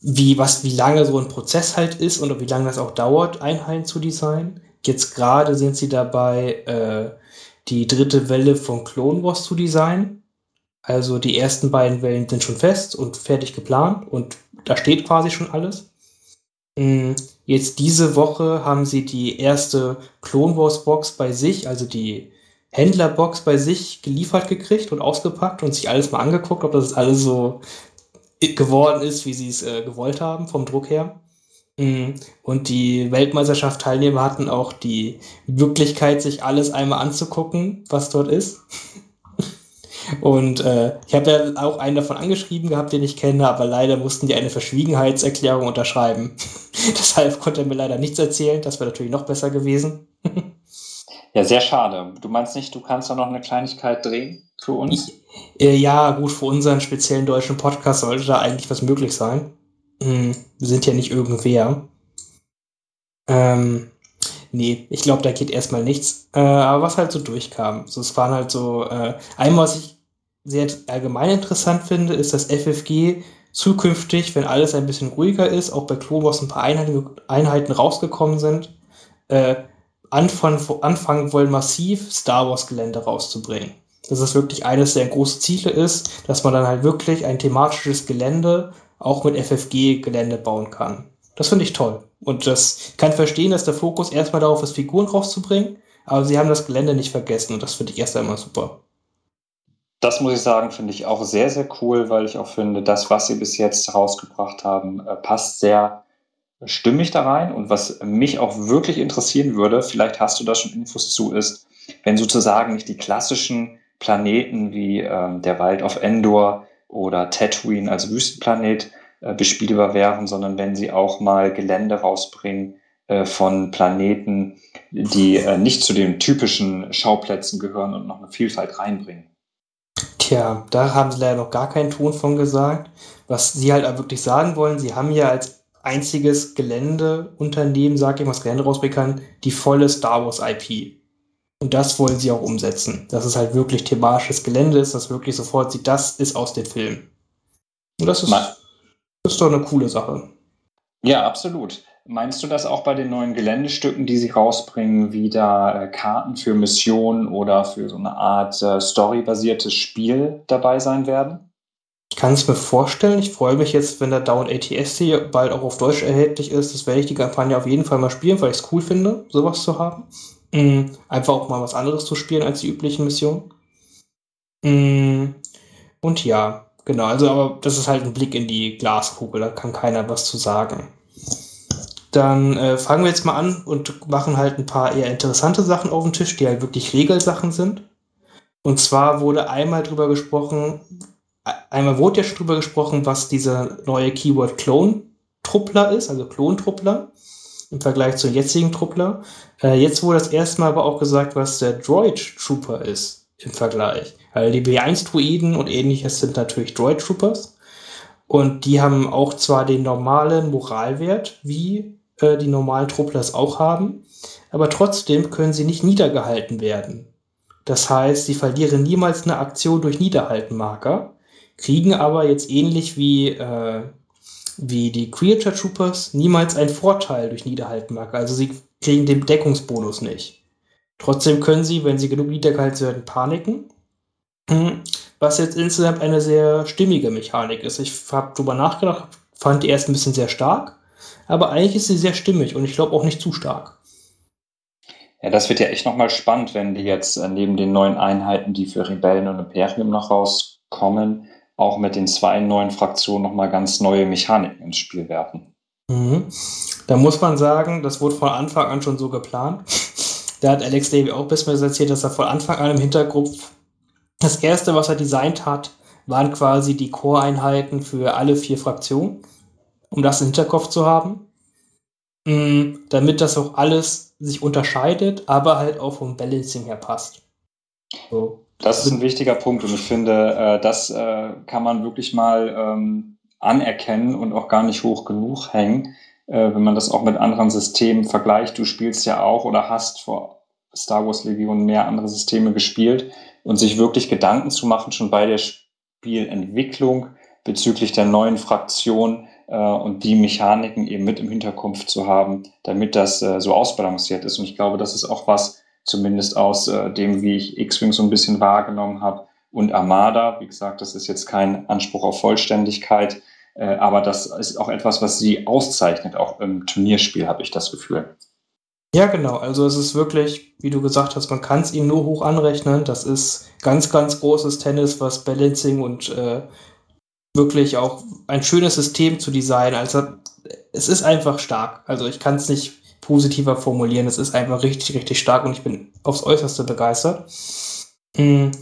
wie, was, wie lange so ein Prozess halt ist und wie lange das auch dauert, Einheiten zu designen. Jetzt gerade sind sie dabei, äh, die dritte Welle von Clone Wars zu designen. Also die ersten beiden Wellen sind schon fest und fertig geplant, und da steht quasi schon alles. Mhm. Jetzt diese Woche haben sie die erste Clone Wars Box bei sich, also die Händlerbox bei sich geliefert gekriegt und ausgepackt und sich alles mal angeguckt, ob das alles so geworden ist, wie sie es äh, gewollt haben, vom Druck her. Mhm. Und die Weltmeisterschaft-Teilnehmer hatten auch die Möglichkeit, sich alles einmal anzugucken, was dort ist. Und äh, ich habe ja auch einen davon angeschrieben gehabt, den ich kenne, aber leider mussten die eine Verschwiegenheitserklärung unterschreiben. Deshalb konnte er mir leider nichts erzählen. Das wäre natürlich noch besser gewesen. Ja, sehr schade. Du meinst nicht, du kannst da noch eine Kleinigkeit drehen für uns? Ich, äh, ja, gut, für unseren speziellen deutschen Podcast sollte da eigentlich was möglich sein. Hm, wir sind ja nicht irgendwer. Ähm, nee, ich glaube, da geht erstmal nichts. Äh, aber was halt so durchkam. So, es waren halt so, äh, einmal, was ich sehr allgemein interessant finde, ist, dass F F G zukünftig, wenn alles ein bisschen ruhiger ist, auch bei Klobos ein paar Einheiten, Einheiten rausgekommen sind, äh, anfangen, anfangen wollen, massiv Star Wars-Gelände rauszubringen. Dass das wirklich eines der großen Ziele ist, dass man dann halt wirklich ein thematisches Gelände auch mit F F G-Gelände bauen kann. Das finde ich toll. Und das kann verstehen, dass der Fokus erstmal darauf ist, Figuren rauszubringen, aber sie haben das Gelände nicht vergessen, und das finde ich erst einmal super. Das muss ich sagen, finde ich auch sehr, sehr cool, weil ich auch finde, das, was sie bis jetzt rausgebracht haben, passt sehr stimmig da rein. Und was mich auch wirklich interessieren würde, vielleicht hast du da schon Infos zu, ist, wenn sozusagen nicht die klassischen Planeten wie äh, der Wald auf Endor oder Tatooine als Wüstenplanet äh, bespielbar wären, sondern wenn sie auch mal Gelände rausbringen äh, von Planeten, die äh, nicht zu den typischen Schauplätzen gehören und noch eine Vielfalt reinbringen. Tja, da haben sie leider noch gar keinen Ton von gesagt. Was sie halt auch wirklich sagen wollen, sie haben ja als einziges Geländeunternehmen, sag ich mal, das Gelände rausbringen kann, die volle Star Wars I P. Und das wollen sie auch umsetzen. Dass es halt wirklich thematisches Gelände ist, dass wirklich sofort sieht, das ist aus den Filmen. Und das ist, das ist doch eine coole Sache. Ja, absolut. Meinst du, dass auch bei den neuen Geländestücken, die sie rausbringen, wieder Karten für Missionen oder für so eine Art äh, storybasiertes Spiel dabei sein werden? Ich kann es mir vorstellen. Ich freue mich jetzt, wenn der Down A T S T bald auch auf Deutsch erhältlich ist. Das werde ich die Kampagne auf jeden Fall mal spielen, weil ich es cool finde, sowas zu haben. Mhm. Einfach auch mal was anderes zu spielen als die üblichen Missionen. Mhm. Und ja, genau, also aber das ist halt ein Blick in die Glaskugel, da kann keiner was zu sagen. Dann äh, fangen wir jetzt mal an und machen halt ein paar eher interessante Sachen auf den Tisch, die halt wirklich Regelsachen sind. Und zwar wurde einmal drüber gesprochen, einmal wurde ja schon drüber gesprochen, was dieser neue Keyword Clone-Truppler ist, also Klontruppler im Vergleich zum jetzigen Truppler. Äh, jetzt wurde das erste Mal aber auch gesagt, was der Droid-Trooper ist im Vergleich. Weil die B eins Droiden und ähnliches sind natürlich Droid-Troopers. Und die haben auch zwar den normalen Moralwert, wie äh, die normalen Trupplers auch haben, aber trotzdem können sie nicht niedergehalten werden. Das heißt, sie verlieren niemals eine Aktion durch Niederhaltenmarker, kriegen aber jetzt ähnlich wie, äh, wie die Creature Troopers niemals einen Vorteil durch Niederhaltenmarker. Also sie kriegen den Deckungsbonus nicht. Trotzdem können sie, wenn sie genug niedergehalten werden, paniken. Was jetzt insgesamt eine sehr stimmige Mechanik ist. Ich habe drüber nachgedacht, fand die erst ein bisschen sehr stark, aber eigentlich ist sie sehr stimmig und ich glaube auch nicht zu stark. Ja, das wird ja echt nochmal spannend, wenn die jetzt neben den neuen Einheiten, die für Rebellen und Imperium noch rauskommen, auch mit den zwei neuen Fraktionen nochmal ganz neue Mechaniken ins Spiel werfen. Mhm. Da muss man sagen, das wurde von Anfang an schon so geplant. Da hat Alex Davy auch ein bisschen erzählt, dass er von Anfang an im Hintergrund das erste, was er designt hat, waren quasi die Core-Einheiten für alle vier Fraktionen, um das im Hinterkopf zu haben, mhm, damit das auch alles sich unterscheidet, aber halt auch vom Balancing her passt. So. Das ist ein wichtiger Punkt und ich finde, das kann man wirklich mal anerkennen und auch gar nicht hoch genug hängen, wenn man das auch mit anderen Systemen vergleicht. Du spielst ja auch oder hast vor Star Wars Legion mehr andere Systeme gespielt. Und sich wirklich Gedanken zu machen, schon bei der Spielentwicklung bezüglich der neuen Fraktion äh, und die Mechaniken eben mit im Hinterkopf zu haben, damit das äh, so ausbalanciert ist. Und ich glaube, das ist auch was, zumindest aus äh, dem, wie ich X-Wing so ein bisschen wahrgenommen habe und Armada. Wie gesagt, das ist jetzt kein Anspruch auf Vollständigkeit, äh, aber das ist auch etwas, was sie auszeichnet. Auch im Turnierspiel habe ich das Gefühl. Ja, genau. Also es ist wirklich, wie du gesagt hast, man kann es ihm nur hoch anrechnen. Das ist ganz, ganz großes Tennis, was Balancing und äh, wirklich auch ein schönes System zu designen. Also es ist einfach stark. Also ich kann es nicht positiver formulieren. Es ist einfach richtig, richtig stark und ich bin aufs Äußerste begeistert. Mhm.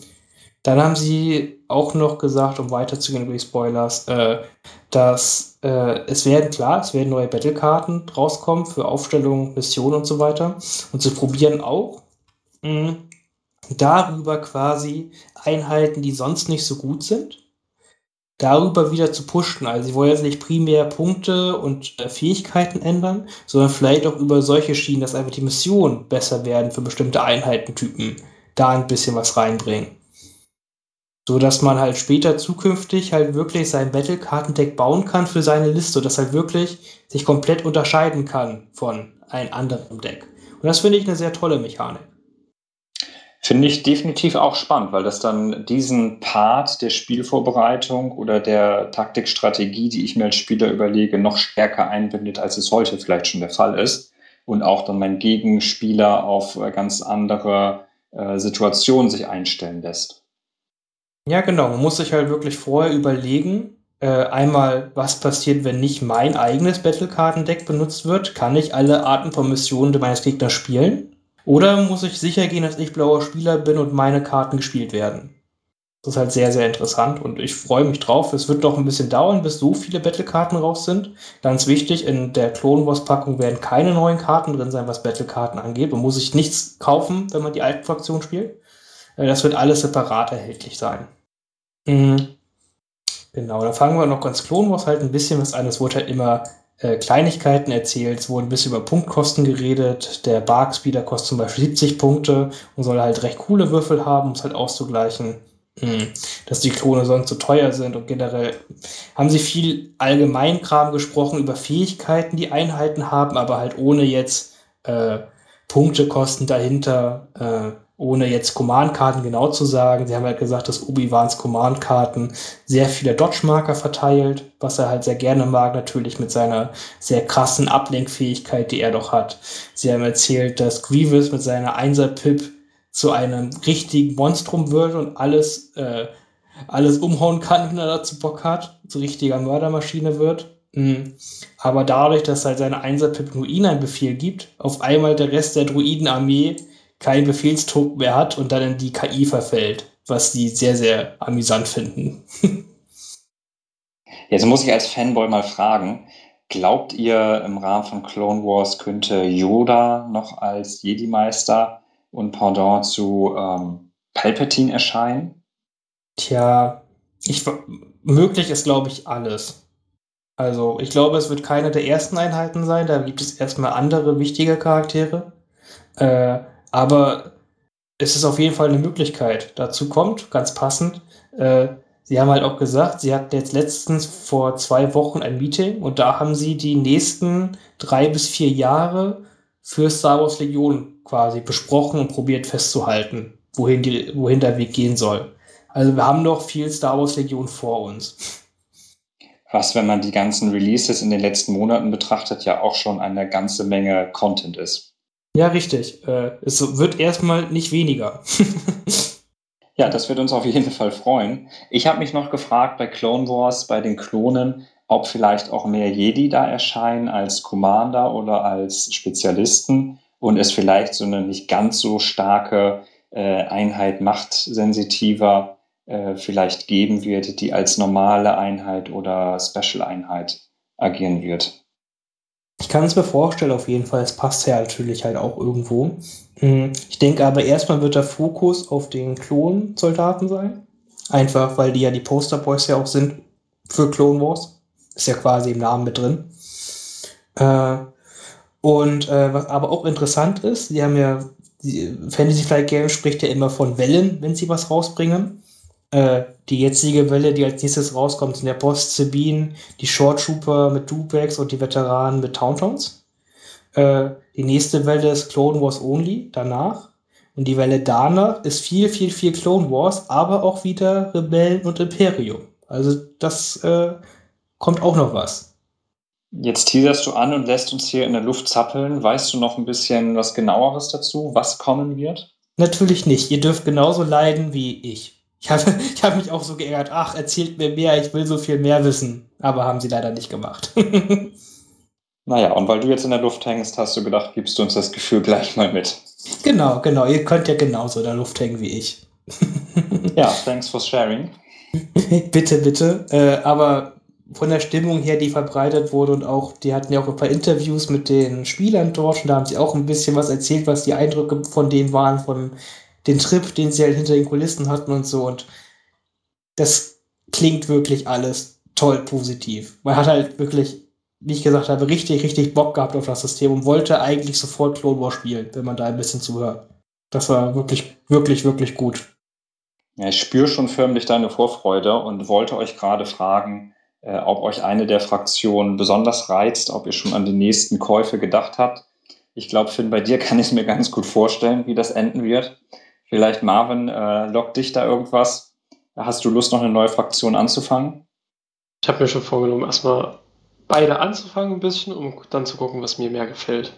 Dann haben sie auch noch gesagt, um weiterzugehen über die Spoilers, äh, dass äh, es werden, klar, es werden neue Battlekarten rauskommen für Aufstellungen, Missionen und so weiter. Und sie probieren auch mh, darüber quasi Einheiten, die sonst nicht so gut sind, darüber wieder zu pushen. Also sie wollen jetzt nicht primär Punkte und äh, Fähigkeiten ändern, sondern vielleicht auch über solche Schienen, dass einfach die Missionen besser werden für bestimmte Einheitentypen, da ein bisschen was reinbringen. So dass man halt später zukünftig halt wirklich sein Battle-Kartendeck bauen kann für seine Liste, dass halt wirklich sich komplett unterscheiden kann von einem anderen Deck. Und das finde ich eine sehr tolle Mechanik. Finde ich definitiv auch spannend, weil das dann diesen Part der Spielvorbereitung oder der Taktikstrategie, die ich mir als Spieler überlege, noch stärker einbindet, als es heute vielleicht schon der Fall ist. Und auch dann mein Gegenspieler auf ganz andere äh, Situationen sich einstellen lässt. Ja, genau. Man muss sich halt wirklich vorher überlegen, äh, einmal, was passiert, wenn nicht mein eigenes Battlekartendeck benutzt wird? Kann ich alle Arten von Missionen meines Gegners spielen? Oder muss ich sicher gehen, dass ich blauer Spieler bin und meine Karten gespielt werden? Das ist halt sehr, sehr interessant und ich freue mich drauf. Es wird noch ein bisschen dauern, bis so viele Battlekarten raus sind. Ganz wichtig, in der Clone Wars Packung werden keine neuen Karten drin sein, was Battlekarten angeht. Man muss sich nichts kaufen, wenn man die alten Fraktionen spielt. Das wird alles separat erhältlich sein. Mhm. Genau, da fangen wir noch ganz Clone Wars halt ein bisschen was an. Es wurde halt immer äh, Kleinigkeiten erzählt, es wurde ein bisschen über Punktkosten geredet. Der Barkspeeder kostet zum Beispiel siebzig Punkte und soll halt recht coole Würfel haben, um es halt auszugleichen, mhm. dass die Klone sonst so teuer sind. Und generell haben sie viel Allgemeinkram gesprochen über Fähigkeiten, die Einheiten haben, aber halt ohne jetzt äh, Punktekosten dahinter äh, ohne jetzt Command-Karten genau zu sagen. Sie haben halt gesagt, dass Obi-Wans Command-Karten sehr viele Dodge-Marker verteilt, was er halt sehr gerne mag, natürlich mit seiner sehr krassen Ablenkfähigkeit, die er doch hat. Sie haben erzählt, dass Grievous mit seiner Einser-Pip zu einem richtigen Monstrum wird und alles, äh, alles umhauen kann, wenn er dazu Bock hat, zu richtiger Mördermaschine wird. Mhm. Aber dadurch, dass halt seine Einser-Pip nur ihn einen Befehl gibt, auf einmal der Rest der Druidenarmee keinen Befehlsdruck mehr hat und dann in die K I verfällt, was die sehr, sehr amüsant finden. Jetzt muss ich als Fanboy mal fragen, glaubt ihr, im Rahmen von Clone Wars könnte Yoda noch als Jedi-Meister und Pendant zu ähm, Palpatine erscheinen? Tja, ich, möglich ist, glaube ich, alles. Also, ich glaube, es wird keine der ersten Einheiten sein, da gibt es erstmal andere wichtige Charaktere. Äh, aber es ist auf jeden Fall eine Möglichkeit. Dazu kommt, ganz passend, äh, sie haben halt auch gesagt, sie hatten jetzt letztens vor zwei Wochen ein Meeting und da haben sie die nächsten drei bis vier Jahre für Star Wars Legion quasi besprochen und probiert festzuhalten, wohin, die, wohin der Weg gehen soll. Also wir haben noch viel Star Wars Legion vor uns. Was, wenn man die ganzen Releases in den letzten Monaten betrachtet, ja auch schon eine ganze Menge Content ist. Ja, richtig. Es wird erstmal nicht weniger. Ja, das wird uns auf jeden Fall freuen. Ich habe mich noch gefragt bei Clone Wars, bei den Klonen, ob vielleicht auch mehr Jedi da erscheinen als Commander oder als Spezialisten und es vielleicht so eine nicht ganz so starke Einheit machtsensitiver vielleicht geben wird, die als normale Einheit oder Special-Einheit agieren wird. Ich kann es mir vorstellen, auf jeden Fall. Es passt ja natürlich halt auch irgendwo. Ich denke aber, erstmal wird der Fokus auf den Klon-Soldaten sein. Einfach, weil die ja die Posterboys ja auch sind für Clone Wars. Ist ja quasi im Namen mit drin. Und was aber auch interessant ist, die haben ja, Fantasy Flight Games spricht ja immer von Wellen, wenn sie was rausbringen. Die jetzige Welle, die als nächstes rauskommt, sind der Boss, Sabine, die Short Trooper mit Dubex und die Veteranen mit Tauntauns. Äh, die nächste Welle ist Clone Wars Only, danach. Und die Welle danach ist viel, viel, viel Clone Wars, aber auch wieder Rebellen und Imperium. Also das äh, kommt auch noch was. Jetzt teaserst du an und lässt uns hier in der Luft zappeln. Weißt du noch ein bisschen was Genaueres dazu, was kommen wird? Natürlich nicht. Ihr dürft genauso leiden wie ich. Ich habe ich hab mich auch so geärgert, ach, erzählt mir mehr, ich will so viel mehr wissen. Aber haben sie leider nicht gemacht. Naja, und weil du jetzt in der Luft hängst, hast du gedacht, gibst du uns das Gefühl gleich mal mit. Genau, genau, ihr könnt ja genauso in der Luft hängen wie ich. Ja, thanks for sharing. Bitte, bitte. Äh, aber von der Stimmung her, die verbreitet wurde und auch, die hatten ja auch ein paar Interviews mit den Spielern dort und da haben sie auch ein bisschen was erzählt, was die Eindrücke von denen waren, von den Trip, den sie halt hinter den Kulissen hatten und so. Und das klingt wirklich alles toll positiv. Man hat halt wirklich, wie ich gesagt habe, richtig, richtig Bock gehabt auf das System und wollte eigentlich sofort Clone Wars spielen, wenn man da ein bisschen zuhört. Das war wirklich, wirklich, wirklich gut. Ja, ich spüre schon förmlich deine Vorfreude und wollte euch gerade fragen, äh, ob euch eine der Fraktionen besonders reizt, ob ihr schon an die nächsten Käufe gedacht habt. Ich glaube, Finn, bei dir kann ich mir ganz gut vorstellen, wie das enden wird. Vielleicht, Marvin, äh, lockt dich da irgendwas? Hast du Lust, noch eine neue Fraktion anzufangen? Ich habe mir schon vorgenommen, erstmal beide anzufangen ein bisschen, um dann zu gucken, was mir mehr gefällt.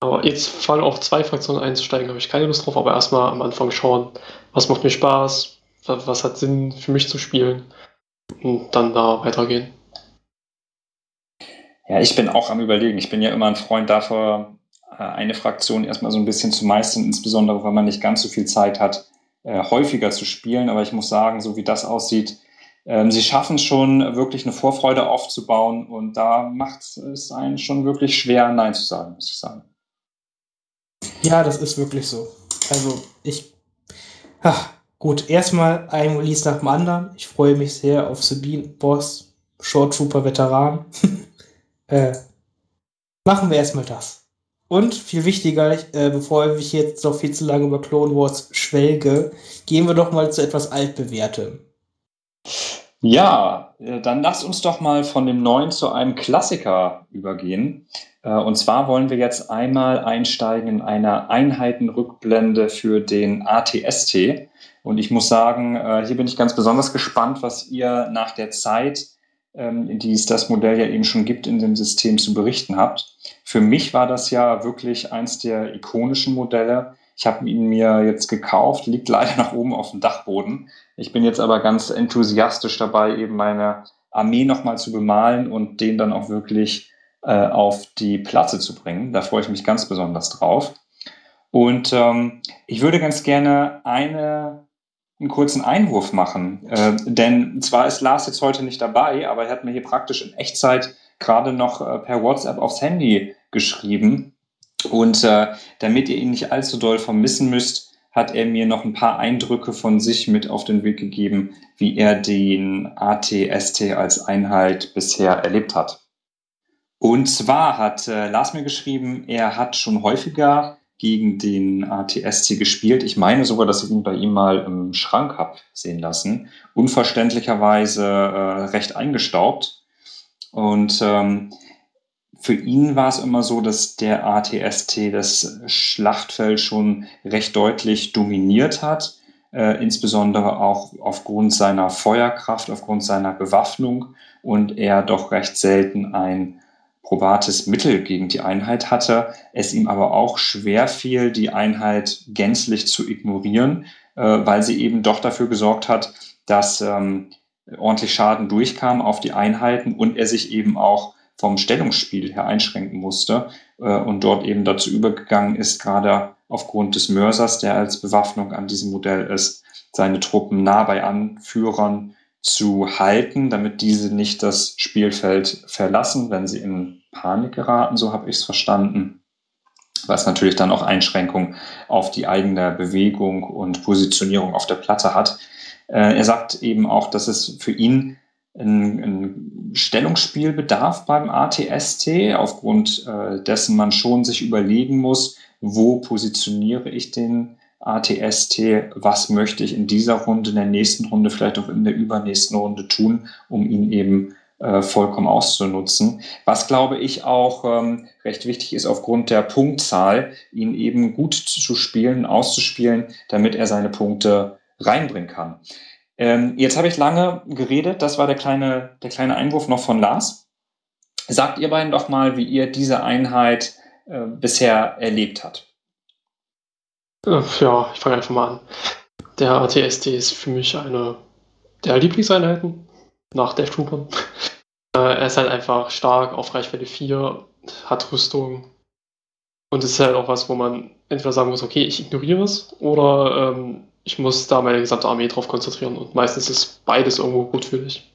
Aber jetzt vor allem auf zwei Fraktionen einzusteigen, habe ich keine Lust drauf, aber erstmal am Anfang schauen, was macht mir Spaß, was hat Sinn für mich zu spielen und dann da weitergehen. Ja, ich bin auch am Überlegen. Ich bin ja immer ein Freund davon, eine Fraktion erstmal so ein bisschen zu meistern, insbesondere weil man nicht ganz so viel Zeit hat, äh, häufiger zu spielen. Aber ich muss sagen, so wie das aussieht, ähm, sie schaffen schon wirklich eine Vorfreude aufzubauen und da macht es einen schon wirklich schwer, Nein zu sagen, muss ich sagen. Ja, das ist wirklich so. Also ich, ach, gut, erstmal ein Release nach dem anderen. Ich freue mich sehr auf Sabine, Boss, Short Trooper, Veteran. äh, machen wir erstmal das. Und viel wichtiger, äh, bevor ich jetzt noch viel zu lange über Clone Wars schwelge, gehen wir doch mal zu etwas Altbewährtem. Ja, dann lasst uns doch mal von dem Neuen zu einem Klassiker übergehen. Und zwar wollen wir jetzt einmal einsteigen in einer Einheitenrückblende für den A T S T. Und ich muss sagen, hier bin ich ganz besonders gespannt, was ihr nach der Zeit, in die es das Modell ja eben schon gibt, in dem System zu berichten habt. Für mich war das ja wirklich eins der ikonischen Modelle. Ich habe ihn mir jetzt gekauft, liegt leider noch oben auf dem Dachboden. Ich bin jetzt aber ganz enthusiastisch dabei, eben meine Armee nochmal zu bemalen und den dann auch wirklich auf die Platte zu bringen. Da freue ich mich ganz besonders drauf. Und ähm, ich würde ganz gerne eine, einen kurzen Einwurf machen. Äh, denn zwar ist Lars jetzt heute nicht dabei, aber er hat mir hier praktisch in Echtzeit gerade noch äh, per WhatsApp aufs Handy geschrieben. Und äh, damit ihr ihn nicht allzu doll vermissen müsst, hat er mir noch ein paar Eindrücke von sich mit auf den Weg gegeben, wie er den A T S T als Einheit bisher erlebt hat. Und zwar hat äh, Lars mir geschrieben, er hat schon häufiger gegen den A T S T gespielt. Ich meine sogar, dass ich ihn bei ihm mal im Schrank habe sehen lassen. Unverständlicherweise äh, recht eingestaubt. Und ähm, für ihn war es immer so, dass der A T S T das Schlachtfeld schon recht deutlich dominiert hat. Äh, insbesondere auch aufgrund seiner Feuerkraft, aufgrund seiner Bewaffnung. Und er doch recht selten ein probates Mittel gegen die Einheit hatte, es ihm aber auch schwer fiel, die Einheit gänzlich zu ignorieren, äh, weil sie eben doch dafür gesorgt hat, dass ähm, ordentlich Schaden durchkam auf die Einheiten und er sich eben auch vom Stellungsspiel her einschränken musste äh, und dort eben dazu übergegangen ist, gerade aufgrund des Mörsers, der als Bewaffnung an diesem Modell ist, seine Truppen nah bei Anführern zu halten, damit diese nicht das Spielfeld verlassen, wenn sie in Panik geraten, so habe ich es verstanden, was natürlich dann auch Einschränkungen auf die eigene Bewegung und Positionierung auf der Platte hat. Äh, er sagt eben auch, dass es für ihn ein, ein Stellungsspielbedarf beim A T S T, aufgrund äh, dessen man schon sich überlegen muss, wo positioniere ich den A T S T, was möchte ich in dieser Runde, in der nächsten Runde, vielleicht auch in der übernächsten Runde tun, um ihn eben äh, vollkommen auszunutzen. Was, glaube ich, auch ähm, recht wichtig ist, aufgrund der Punktzahl, ihn eben gut zu spielen, auszuspielen, damit er seine Punkte reinbringen kann. Ähm, jetzt habe ich lange geredet, das war der kleine, der kleine Einwurf noch von Lars. Sagt ihr beiden doch mal, wie ihr diese Einheit äh, bisher erlebt habt. Ja, ich fange einfach mal an. Der A T S T ist für mich eine der Lieblingseinheiten nach Death Trooper. Er ist halt einfach stark auf Reichweite vier, hat Rüstung und es ist halt auch was, wo man entweder sagen muss, okay, ich ignoriere es oder ähm, ich muss da meine gesamte Armee drauf konzentrieren und meistens ist beides irgendwo gut für dich.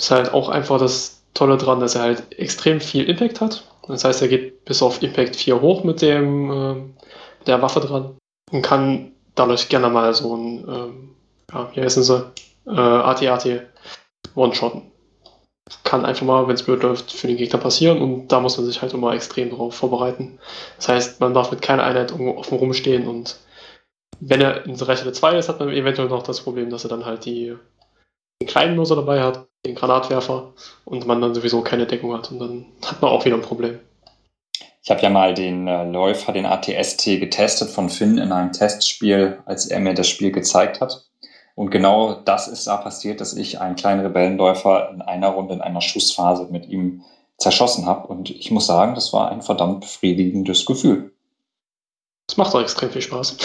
Ist halt auch einfach das Tolle dran, dass er halt extrem viel Impact hat. Das heißt, er geht bis auf Impact vier hoch mit dem ähm, der Waffe dran und kann dadurch gerne mal so ein, ähm, ja, wie heißen sie, äh, A T R T One-Shotten. Kann einfach mal, wenn es blöd läuft, für den Gegner passieren und da muss man sich halt immer extrem drauf vorbereiten. Das heißt, man darf mit keiner Einheit irgendwo offen rumstehen und wenn er in Reichweite zwei ist, hat man eventuell noch das Problem, dass er dann halt die, den kleinen Mörser dabei hat, den Granatwerfer und man dann sowieso keine Deckung hat und dann hat man auch wieder ein Problem. Ich habe ja mal den äh, Läufer, den A T S T getestet von Finn in einem Testspiel, als er mir das Spiel gezeigt hat. Und genau das ist da passiert, dass ich einen kleinen Rebellenläufer in einer Runde, in einer Schussphase mit ihm zerschossen habe. Und ich muss sagen, das war ein verdammt befriedigendes Gefühl. Das macht doch extrem viel Spaß.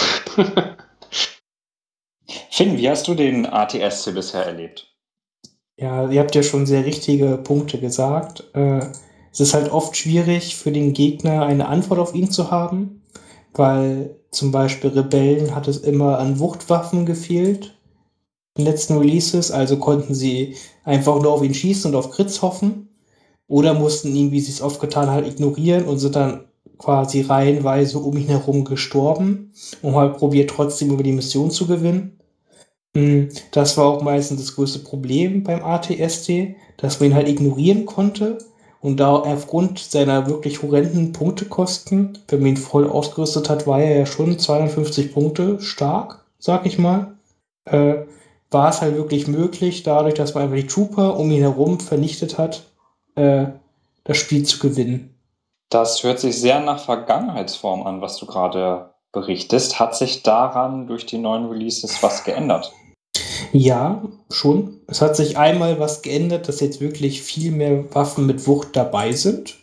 Finn, wie hast du den A T S T bisher erlebt? Ja, ihr habt ja schon sehr richtige Punkte gesagt. Äh Es ist halt oft schwierig für den Gegner eine Antwort auf ihn zu haben, weil zum Beispiel Rebellen hat es immer an Wuchtwaffen gefehlt in den letzten Releases, also konnten sie einfach nur auf ihn schießen und auf Crits hoffen oder mussten ihn, wie sie es oft getan haben, ignorieren und sind dann quasi reihenweise um ihn herum gestorben und halt probiert trotzdem über die Mission zu gewinnen. Das war auch meistens das größte Problem beim A T S T, dass man ihn halt ignorieren konnte. Und da aufgrund seiner wirklich horrenden Punktekosten, wenn man ihn voll ausgerüstet hat, war er ja schon zweihundertfünfzig Punkte stark, sag ich mal, äh, war es halt wirklich möglich, dadurch, dass man einfach die Trooper um ihn herum vernichtet hat, äh, das Spiel zu gewinnen. Das hört sich sehr nach Vergangenheitsform an, was du gerade berichtest. Hat sich daran durch die neuen Releases was geändert? Ja, schon. Es hat sich einmal was geändert, dass jetzt wirklich viel mehr Waffen mit Wucht dabei sind.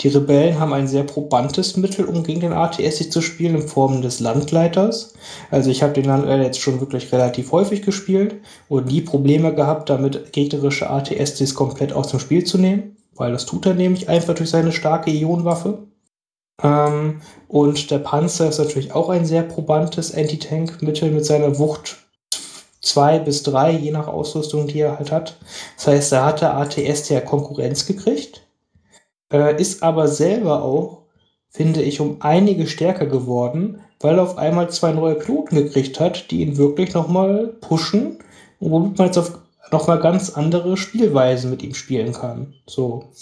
Die Rebellen haben ein sehr probantes Mittel, um gegen den A T S T zu spielen, in Form des Landleiters. Also ich habe den Landleiter jetzt schon wirklich relativ häufig gespielt und nie Probleme gehabt, damit gegnerische A T S Ts komplett aus dem Spiel zu nehmen, weil das tut er nämlich einfach durch seine starke Ionenwaffe. Ähm, und der Panzer ist natürlich auch ein sehr probantes Anti-Tank-Mittel mit seiner Wucht zwei bis drei, je nach Ausrüstung, die er halt hat. Das heißt, da hat der A T S T ja Konkurrenz gekriegt. Ist aber selber auch, finde ich, um einige stärker geworden, weil er auf einmal zwei neue Piloten gekriegt hat, die ihn wirklich nochmal pushen, womit man jetzt auf nochmal ganz andere Spielweisen mit ihm spielen kann. So.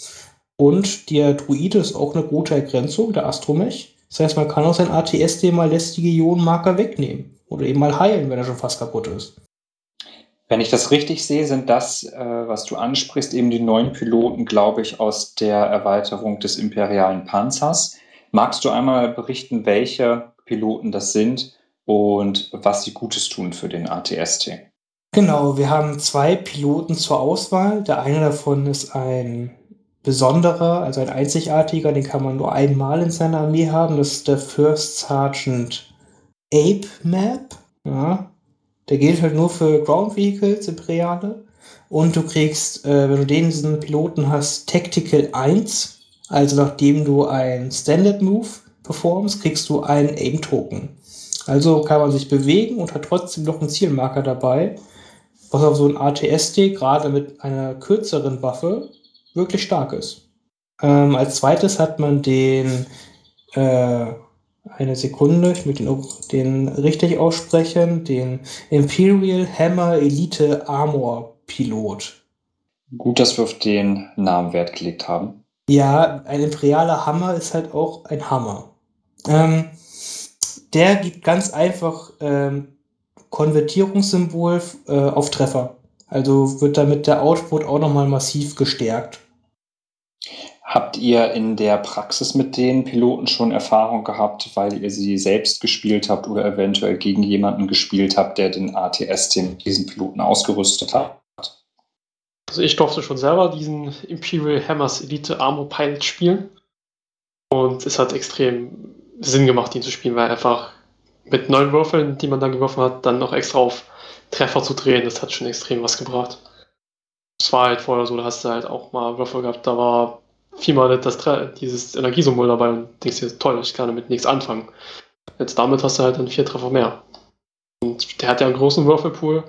Und der Druide ist auch eine gute Ergrenzung, der Astromech. Das heißt, man kann auch sein A T S T mal lästige Ionenmarker wegnehmen oder eben mal heilen, wenn er schon fast kaputt ist. Wenn ich das richtig sehe, sind das, äh, was du ansprichst, eben die neuen Piloten, glaube ich, aus der Erweiterung des imperialen Panzers. Magst du einmal berichten, welche Piloten das sind und was sie Gutes tun für den A T S T? Genau, wir haben zwei Piloten zur Auswahl. Der eine davon ist ein besonderer, also ein einzigartiger, den kann man nur einmal in seiner Armee haben. Das ist der First Sergeant Ape Map. Ja. Der gilt halt nur für Ground Vehicles, Imperiale. Und du kriegst, äh, wenn du den diesen Piloten hast, Tactical eins. Also nachdem du ein Standard Move performst, kriegst du einen Aim Token. Also kann man sich bewegen und hat trotzdem noch einen Zielmarker dabei. Was auf so ein A T S T, gerade mit einer kürzeren Waffe, wirklich stark ist. Ähm, als zweites hat man den, äh, Eine Sekunde, ich möchte den, den richtig aussprechen, den Imperial Hammer Elite Armor Pilot. Gut, dass wir auf den Namen Wert gelegt haben. Ja, ein imperialer Hammer ist halt auch ein Hammer. Ähm, der gibt ganz einfach ähm, Konvertierungssymbol äh, auf Treffer. Also wird damit der Output auch nochmal massiv gestärkt. Habt ihr in der Praxis mit den Piloten schon Erfahrung gehabt, weil ihr sie selbst gespielt habt oder eventuell gegen jemanden gespielt habt, der den A T S T mit diesen Piloten ausgerüstet hat? Also ich durfte schon selber diesen Imperial Hammers Elite Armor Pilot spielen und es hat extrem Sinn gemacht, ihn zu spielen, weil einfach mit neuen Würfeln, die man dann geworfen hat, dann noch extra auf Treffer zu drehen, das hat schon extrem was gebracht. Es war halt vorher so, da hast du halt auch mal Würfel gehabt, da war viermal das, dieses Energiesymbol dabei und denkst dir, toll, ich kann damit nichts anfangen. Jetzt damit hast du halt dann vier Treffer mehr. Und der hat ja einen großen Würfelpool,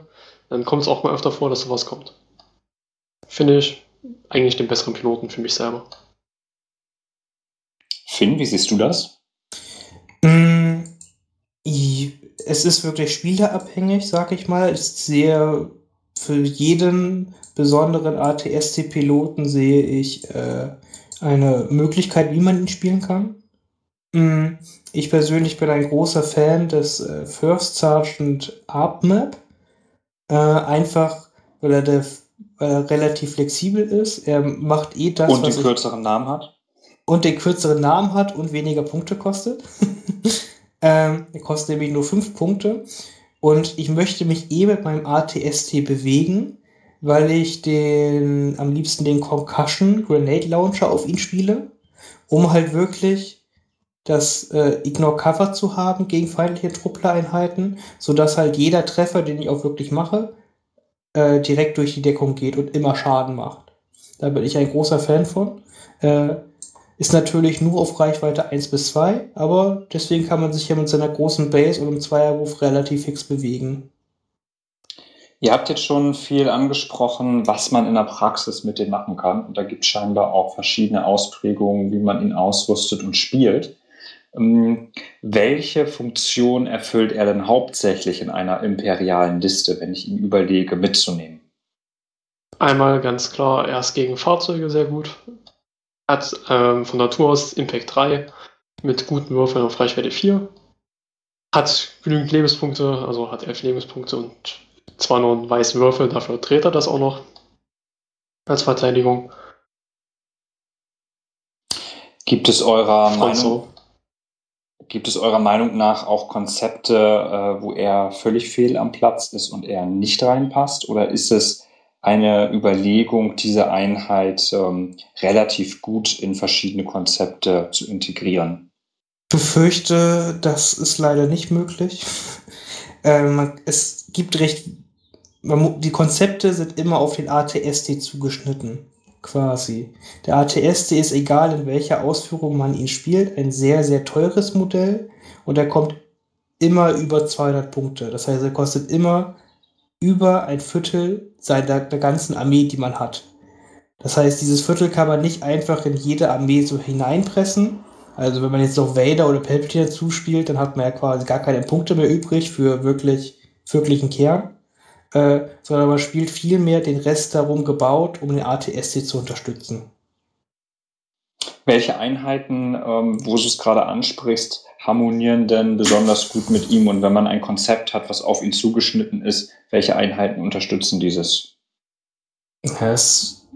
dann kommt es auch mal öfter vor, dass sowas kommt. Finde ich eigentlich den besseren Piloten für mich selber. Finn, wie siehst du das? Mm, es ist wirklich spielerabhängig, sag ich mal. Es ist sehr für jeden besonderen A T S T-Piloten sehe ich äh, eine Möglichkeit, wie man ihn spielen kann. Mm, ich persönlich bin ein großer Fan des äh, First Sergeant Arp-Map. Äh, einfach, weil er, der, weil er relativ flexibel ist. Er macht eh das, und was den kürzeren ich, Namen hat. Und den kürzeren Namen hat und weniger Punkte kostet. ähm, er kostet nämlich nur fünf Punkte. Und ich möchte mich eh mit meinem A T S T bewegen, weil ich den am liebsten den Concussion Grenade Launcher auf ihn spiele, um halt wirklich das äh, Ignore Cover zu haben gegen feindliche Truppler-Einheiten, sodass halt jeder Treffer, den ich auch wirklich mache, äh, direkt durch die Deckung geht und immer Schaden macht. Da bin ich ein großer Fan von. Äh, ist natürlich nur auf Reichweite eins bis zwei, aber deswegen kann man sich ja mit seiner großen Base und im Zweierwurf relativ fix bewegen. Ihr habt jetzt schon viel angesprochen, was man in der Praxis mit dem machen kann. Und da gibt es scheinbar auch verschiedene Ausprägungen, wie man ihn ausrüstet und spielt. Ähm, welche Funktion erfüllt er denn hauptsächlich in einer imperialen Liste, wenn ich ihn überlege, mitzunehmen? Einmal ganz klar, er ist gegen Fahrzeuge sehr gut. Er hat ähm, von Natur aus Impact drei mit guten Würfeln auf Reichweite vier. Hat genügend Lebenspunkte, also hat elf Lebenspunkte und zwar nur einen weißen Würfel, dafür dreht er das auch noch als Verteidigung. Gibt es eurer Meinung, also. gibt es eurer Meinung nach auch Konzepte, äh, wo er völlig fehl am Platz ist und er nicht reinpasst? Oder ist es eine Überlegung, diese Einheit ähm, relativ gut in verschiedene Konzepte zu integrieren? Ich befürchte, das ist leider nicht möglich. ähm, es gibt recht, man, die Konzepte sind immer auf den A T S T zugeschnitten, quasi. Der A T S T ist, egal in welcher Ausführung man ihn spielt, ein sehr, sehr teures Modell und er kommt immer über zweihundert Punkte. Das heißt, er kostet immer über ein Viertel seiner der ganzen Armee, die man hat. Das heißt, dieses Viertel kann man nicht einfach in jede Armee so hineinpressen. Also wenn man jetzt noch Vader oder Palpatine dazu spielt, dann hat man ja quasi gar keine Punkte mehr übrig für wirklich wirklichen Kern. Äh, sondern man spielt vielmehr den Rest darum gebaut, um den A T S T zu unterstützen. Welche Einheiten, ähm, wo du es gerade ansprichst, harmonieren denn besonders gut mit ihm? Und wenn man ein Konzept hat, was auf ihn zugeschnitten ist, welche Einheiten unterstützen dieses? Das,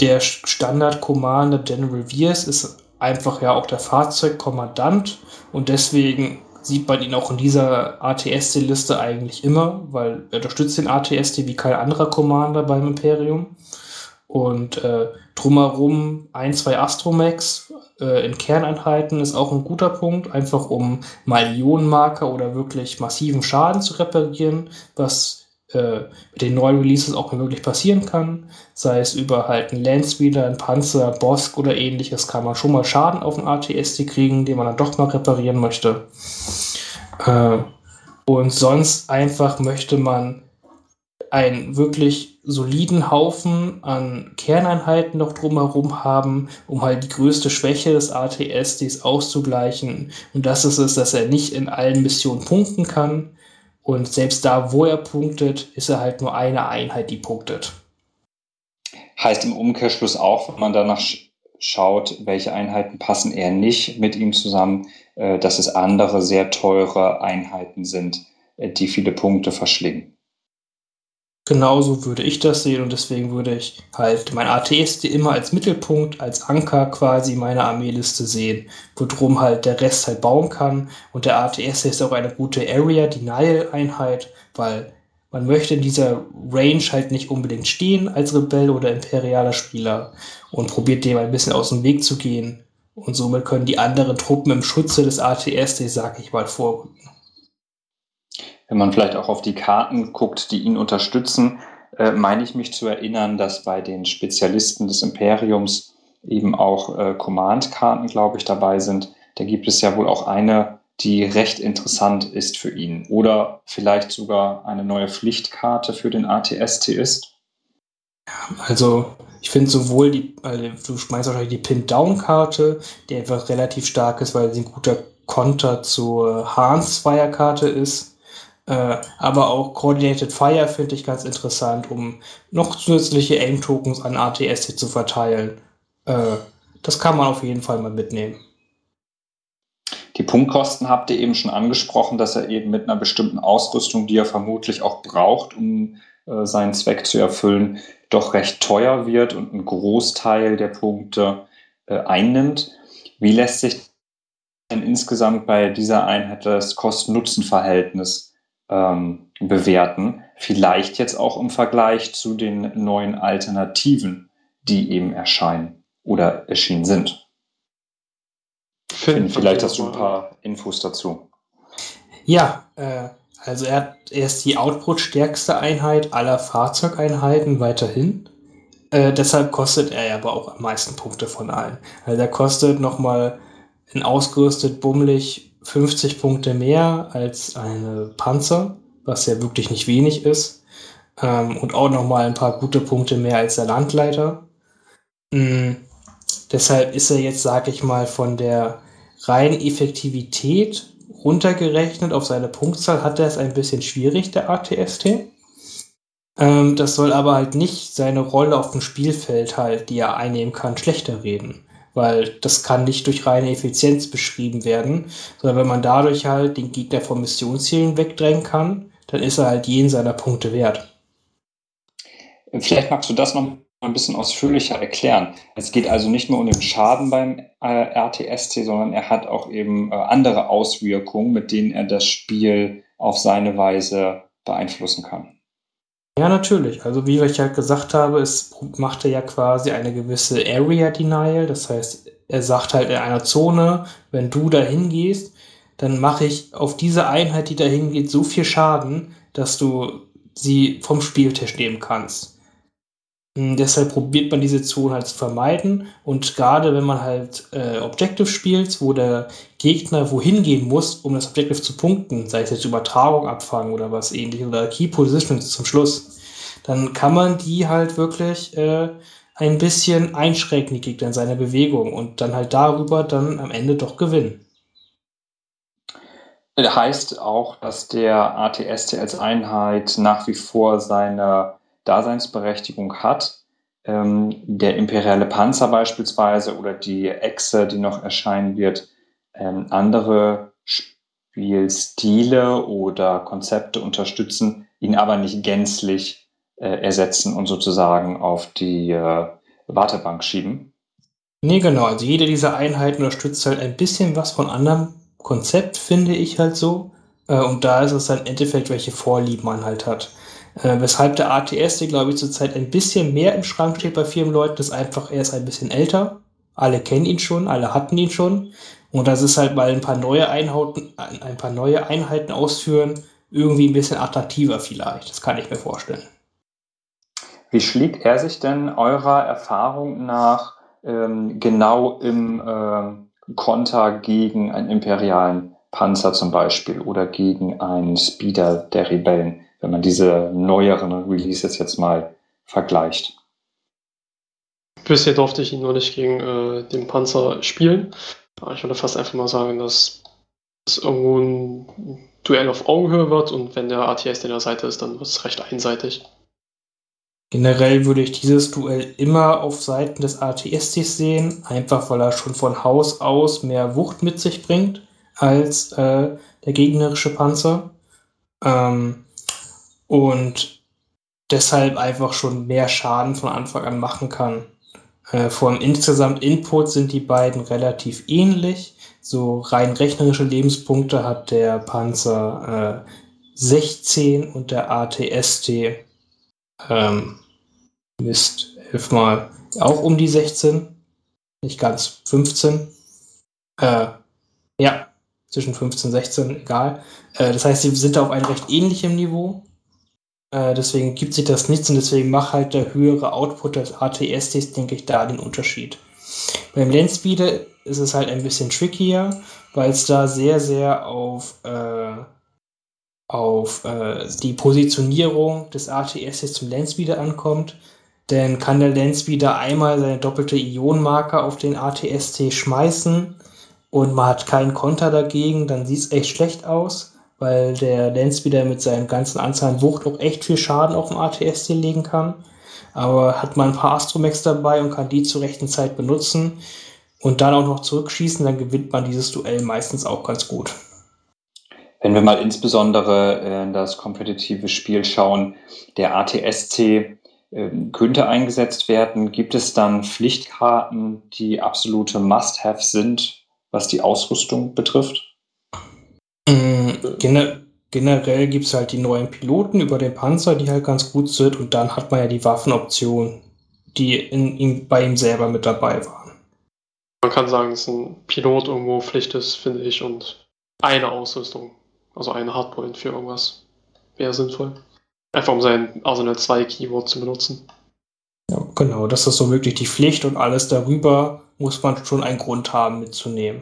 der Standard-Commander General Viers ist einfach ja auch der Fahrzeugkommandant und deswegen sieht man ihn auch in dieser A T S T-Liste eigentlich immer, weil er unterstützt den A T S T wie kein anderer Commander beim Imperium. Und äh, drumherum ein, zwei Astromechs äh, in Kerneinheiten ist auch ein guter Punkt, einfach um mal Ionenmarker oder wirklich massiven Schaden zu reparieren, was äh, mit den neuen Releases auch möglich passieren kann. Sei es über halt einen Landspeeder, einen Panzer, Boss oder ähnliches, kann man schon mal Schaden auf den A T S T kriegen, den man dann doch mal reparieren möchte. Äh, und sonst einfach möchte man einen wirklich soliden Haufen an Kerneinheiten noch drumherum haben, um halt die größte Schwäche des A T S Ts auszugleichen. Und das ist es, dass er nicht in allen Missionen punkten kann. Und selbst da, wo er punktet, ist er halt nur eine Einheit, die punktet. Heißt im Umkehrschluss auch, wenn man danach sch- schaut, welche Einheiten passen eher nicht mit ihm zusammen, äh, dass es andere sehr teure Einheiten sind, äh, die viele Punkte verschlingen. Genauso würde ich das sehen und deswegen würde ich halt mein A T S T immer als Mittelpunkt, als Anker quasi meiner Armeeliste sehen, worum halt der Rest halt bauen kann. Und der A T S T ist auch eine gute Area-Denial-Einheit, weil man möchte in dieser Range halt nicht unbedingt stehen als Rebell oder imperialer Spieler und probiert dem ein bisschen aus dem Weg zu gehen. Und somit können die anderen Truppen im Schutze des A T S T, sag ich mal, vorrücken. Wenn man vielleicht auch auf die Karten guckt, die ihn unterstützen, äh, meine ich mich zu erinnern, dass bei den Spezialisten des Imperiums eben auch äh, Command-Karten, glaube ich, dabei sind. Da gibt es ja wohl auch eine, die recht interessant ist für ihn. Oder vielleicht sogar eine neue Pflichtkarte für den A T S T ist. Also ich finde sowohl die, also du schmeißt wahrscheinlich die Pin-Down-Karte, die einfach relativ stark ist, weil sie ein guter Konter zur Hahn-Zweier-Karte ist. Äh, aber auch Coordinated Fire finde ich ganz interessant, um noch zusätzliche Aim-Tokens an A T S T zu verteilen. Äh, das kann man auf jeden Fall mal mitnehmen. Die Punktkosten habt ihr eben schon angesprochen, dass er eben mit einer bestimmten Ausrüstung, die er vermutlich auch braucht, um äh, seinen Zweck zu erfüllen, doch recht teuer wird und einen Großteil der Punkte äh, einnimmt. Wie lässt sich denn insgesamt bei dieser Einheit das Kosten-Nutzen-Verhältnis Ähm, bewerten, vielleicht jetzt auch im Vergleich zu den neuen Alternativen, die eben erscheinen oder erschienen sind? Finn, vielleicht hast du ein paar Infos dazu. Ja, äh, also er, hat, er ist die output-stärkste Einheit aller Fahrzeugeinheiten weiterhin. Äh, deshalb kostet er aber auch am meisten Punkte von allen. Also er kostet nochmal ein ausgerüstet, bummelig fünfzig Punkte mehr als eine Panzer, was ja wirklich nicht wenig ist. Ähm, und auch nochmal ein paar gute Punkte mehr als der Landleiter. Mhm. Deshalb ist er jetzt, sag ich mal, von der reinen Effektivität runtergerechnet auf seine Punktzahl hat er es ein bisschen schwierig, der A T S T. Ähm, das soll aber halt nicht seine Rolle auf dem Spielfeld halt, die er einnehmen kann, schlechter reden. Weil das kann nicht durch reine Effizienz beschrieben werden, sondern wenn man dadurch halt den Gegner von Missionszielen wegdrängen kann, dann ist er halt jeden seiner Punkte wert. Vielleicht magst du das noch ein bisschen ausführlicher erklären. Es geht also nicht nur um den Schaden beim äh, R T S T, sondern er hat auch eben äh, andere Auswirkungen, mit denen er das Spiel auf seine Weise beeinflussen kann. Ja, natürlich. Also wie ich ja gesagt habe, es macht er ja quasi eine gewisse Area Denial. Das heißt, er sagt halt in einer Zone, wenn du da hingehst, dann mache ich auf diese Einheit, die da hingeht, so viel Schaden, dass du sie vom Spieltisch nehmen kannst. Und deshalb probiert man diese Zone halt zu vermeiden. Und gerade wenn man halt äh, Objective spielt, wo der Gegner wohin gehen muss, um das Objective zu punkten, sei es jetzt Übertragung abfangen oder was ähnliches, oder Key Positions zum Schluss, dann kann man die halt wirklich äh, ein bisschen einschränken, die Gegner in seiner Bewegung, und dann halt darüber dann am Ende doch gewinnen. Das heißt auch, dass der A T S T als Einheit nach wie vor seine Daseinsberechtigung hat. Ähm, der imperiale Panzer beispielsweise oder die Echse, die noch erscheinen wird, ähm, andere Spielstile oder Konzepte unterstützen, ihn aber nicht gänzlich äh, ersetzen und sozusagen auf die äh, Wartebank schieben. Nee, genau. Also jede dieser Einheiten unterstützt halt ein bisschen was von anderen Konzept, finde ich halt so. Und da ist es dann im Endeffekt, welche Vorlieben man halt hat. Weshalb der A T S T, glaube ich, zurzeit ein bisschen mehr im Schrank steht bei vielen Leuten, ist einfach, er ist ein bisschen älter. Alle kennen ihn schon, alle hatten ihn schon. Und das ist halt mal ein paar neue Einheiten, ein paar neue Einheiten ausführen, irgendwie ein bisschen attraktiver vielleicht. Das kann ich mir vorstellen. Wie schlägt er sich denn eurer Erfahrung nach ähm, genau im ähm Konter gegen einen imperialen Panzer zum Beispiel oder gegen einen Speeder der Rebellen, wenn man diese neueren Releases jetzt mal vergleicht? Bisher durfte ich ihn noch nicht gegen äh, den Panzer spielen. Ich würde fast einfach mal sagen, dass es irgendwo ein Duell auf Augenhöhe wird, und wenn der A T S an der Seite ist, dann wird es recht einseitig. Generell würde ich dieses Duell immer auf Seiten des A T S Ts sehen, einfach weil er schon von Haus aus mehr Wucht mit sich bringt als äh, der gegnerische Panzer. Ähm, und deshalb einfach schon mehr Schaden von Anfang an machen kann. Äh, vom insgesamt Input sind die beiden relativ ähnlich. So rein rechnerische Lebenspunkte hat der Panzer äh, sechzehn und der A T S T Ähm, Mist, hilf mal, auch um die sechzehn, nicht ganz, fünfzehn, äh, ja, zwischen fünfzehn und sechzehn, egal. Äh, das heißt, sie sind da auf einem recht ähnlichem Niveau, äh, deswegen gibt sich das nichts, und deswegen macht halt der höhere Output des A T S Ts, denke ich, da den Unterschied. Beim Landspeeder ist es halt ein bisschen trickier, weil es da sehr, sehr auf, äh, auf äh, die Positionierung des A T S Ts zum Landspeeder ankommt, denn kann der Landspeeder einmal seine doppelte Ionenmarke auf den A T S T schmeißen und man hat keinen Konter dagegen, dann sieht es echt schlecht aus, weil der Landspeeder mit seinem ganzen Anzahl an Wucht auch echt viel Schaden auf dem A T S T legen kann. Aber hat man ein paar Astromechs dabei und kann die zur rechten Zeit benutzen und dann auch noch zurückschießen, dann gewinnt man dieses Duell meistens auch ganz gut. Wenn wir mal insbesondere in das kompetitive Spiel schauen, der A T S T äh, könnte eingesetzt werden. Gibt es dann Pflichtkarten, die absolute Must-Have sind, was die Ausrüstung betrifft? Gener- generell gibt es halt die neuen Piloten über den Panzer, die halt ganz gut sind. Und dann hat man ja die Waffenoptionen, die in, in, bei ihm selber mit dabei waren. Man kann sagen, dass ein Pilot irgendwo Pflicht ist, finde ich, und eine Ausrüstung. Also ein Hardpoint für irgendwas wäre sinnvoll. Einfach um sein Arsenal zwei Keyword zu benutzen. Ja, genau, das ist so wirklich die Pflicht, und alles darüber muss man schon einen Grund haben mitzunehmen.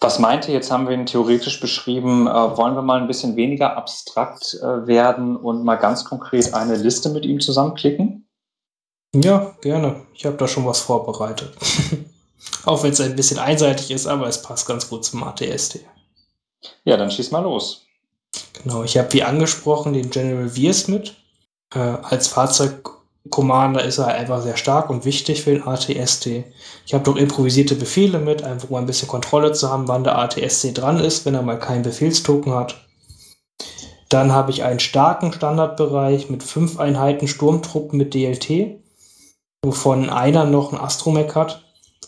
Was meint ihr? Jetzt haben wir ihn theoretisch beschrieben. Äh, wollen wir mal ein bisschen weniger abstrakt äh, werden und mal ganz konkret eine Liste mit ihm zusammenklicken? Ja, gerne. Ich habe da schon was vorbereitet. Auch wenn es ein bisschen einseitig ist, aber es passt ganz gut zum A T S T. Ja, dann schieß mal los. Genau, ich habe wie angesprochen den General Viers mit. Äh, als Fahrzeugkommander ist er einfach sehr stark und wichtig für den A T S T. Ich habe noch improvisierte Befehle mit, einfach um ein bisschen Kontrolle zu haben, wann der A T S T dran ist, wenn er mal keinen Befehlstoken hat. Dann habe ich einen starken Standardbereich mit fünf Einheiten Sturmtruppen mit D L T. wovon einer noch ein Astromech hat.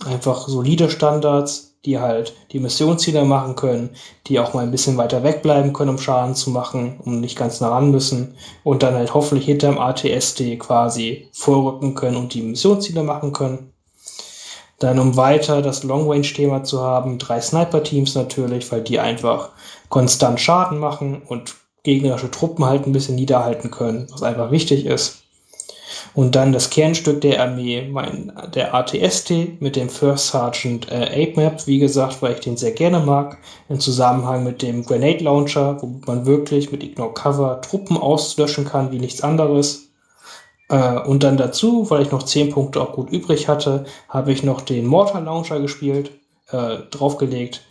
Einfach solide Standards, die halt die Missionsziele machen können, die auch mal ein bisschen weiter wegbleiben können, um Schaden zu machen, um nicht ganz nah ran müssen und dann halt hoffentlich hinterm A T S T quasi vorrücken können und die Missionsziele machen können. Dann, um weiter das Long-Range-Thema zu haben, drei Sniper-Teams natürlich, weil die einfach konstant Schaden machen und gegnerische Truppen halt ein bisschen niederhalten können, was einfach wichtig ist. Und dann das Kernstück der Armee, mein, der A T S T mit dem First Sergeant äh, A P M A P, wie gesagt, weil ich den sehr gerne mag, im Zusammenhang mit dem Grenade Launcher, wo man wirklich mit Ignore Cover Truppen auslöschen kann wie nichts anderes. Äh, und dann dazu, weil ich noch zehn Punkte auch gut übrig hatte, habe ich noch den Mortar Launcher gespielt, äh, draufgelegt.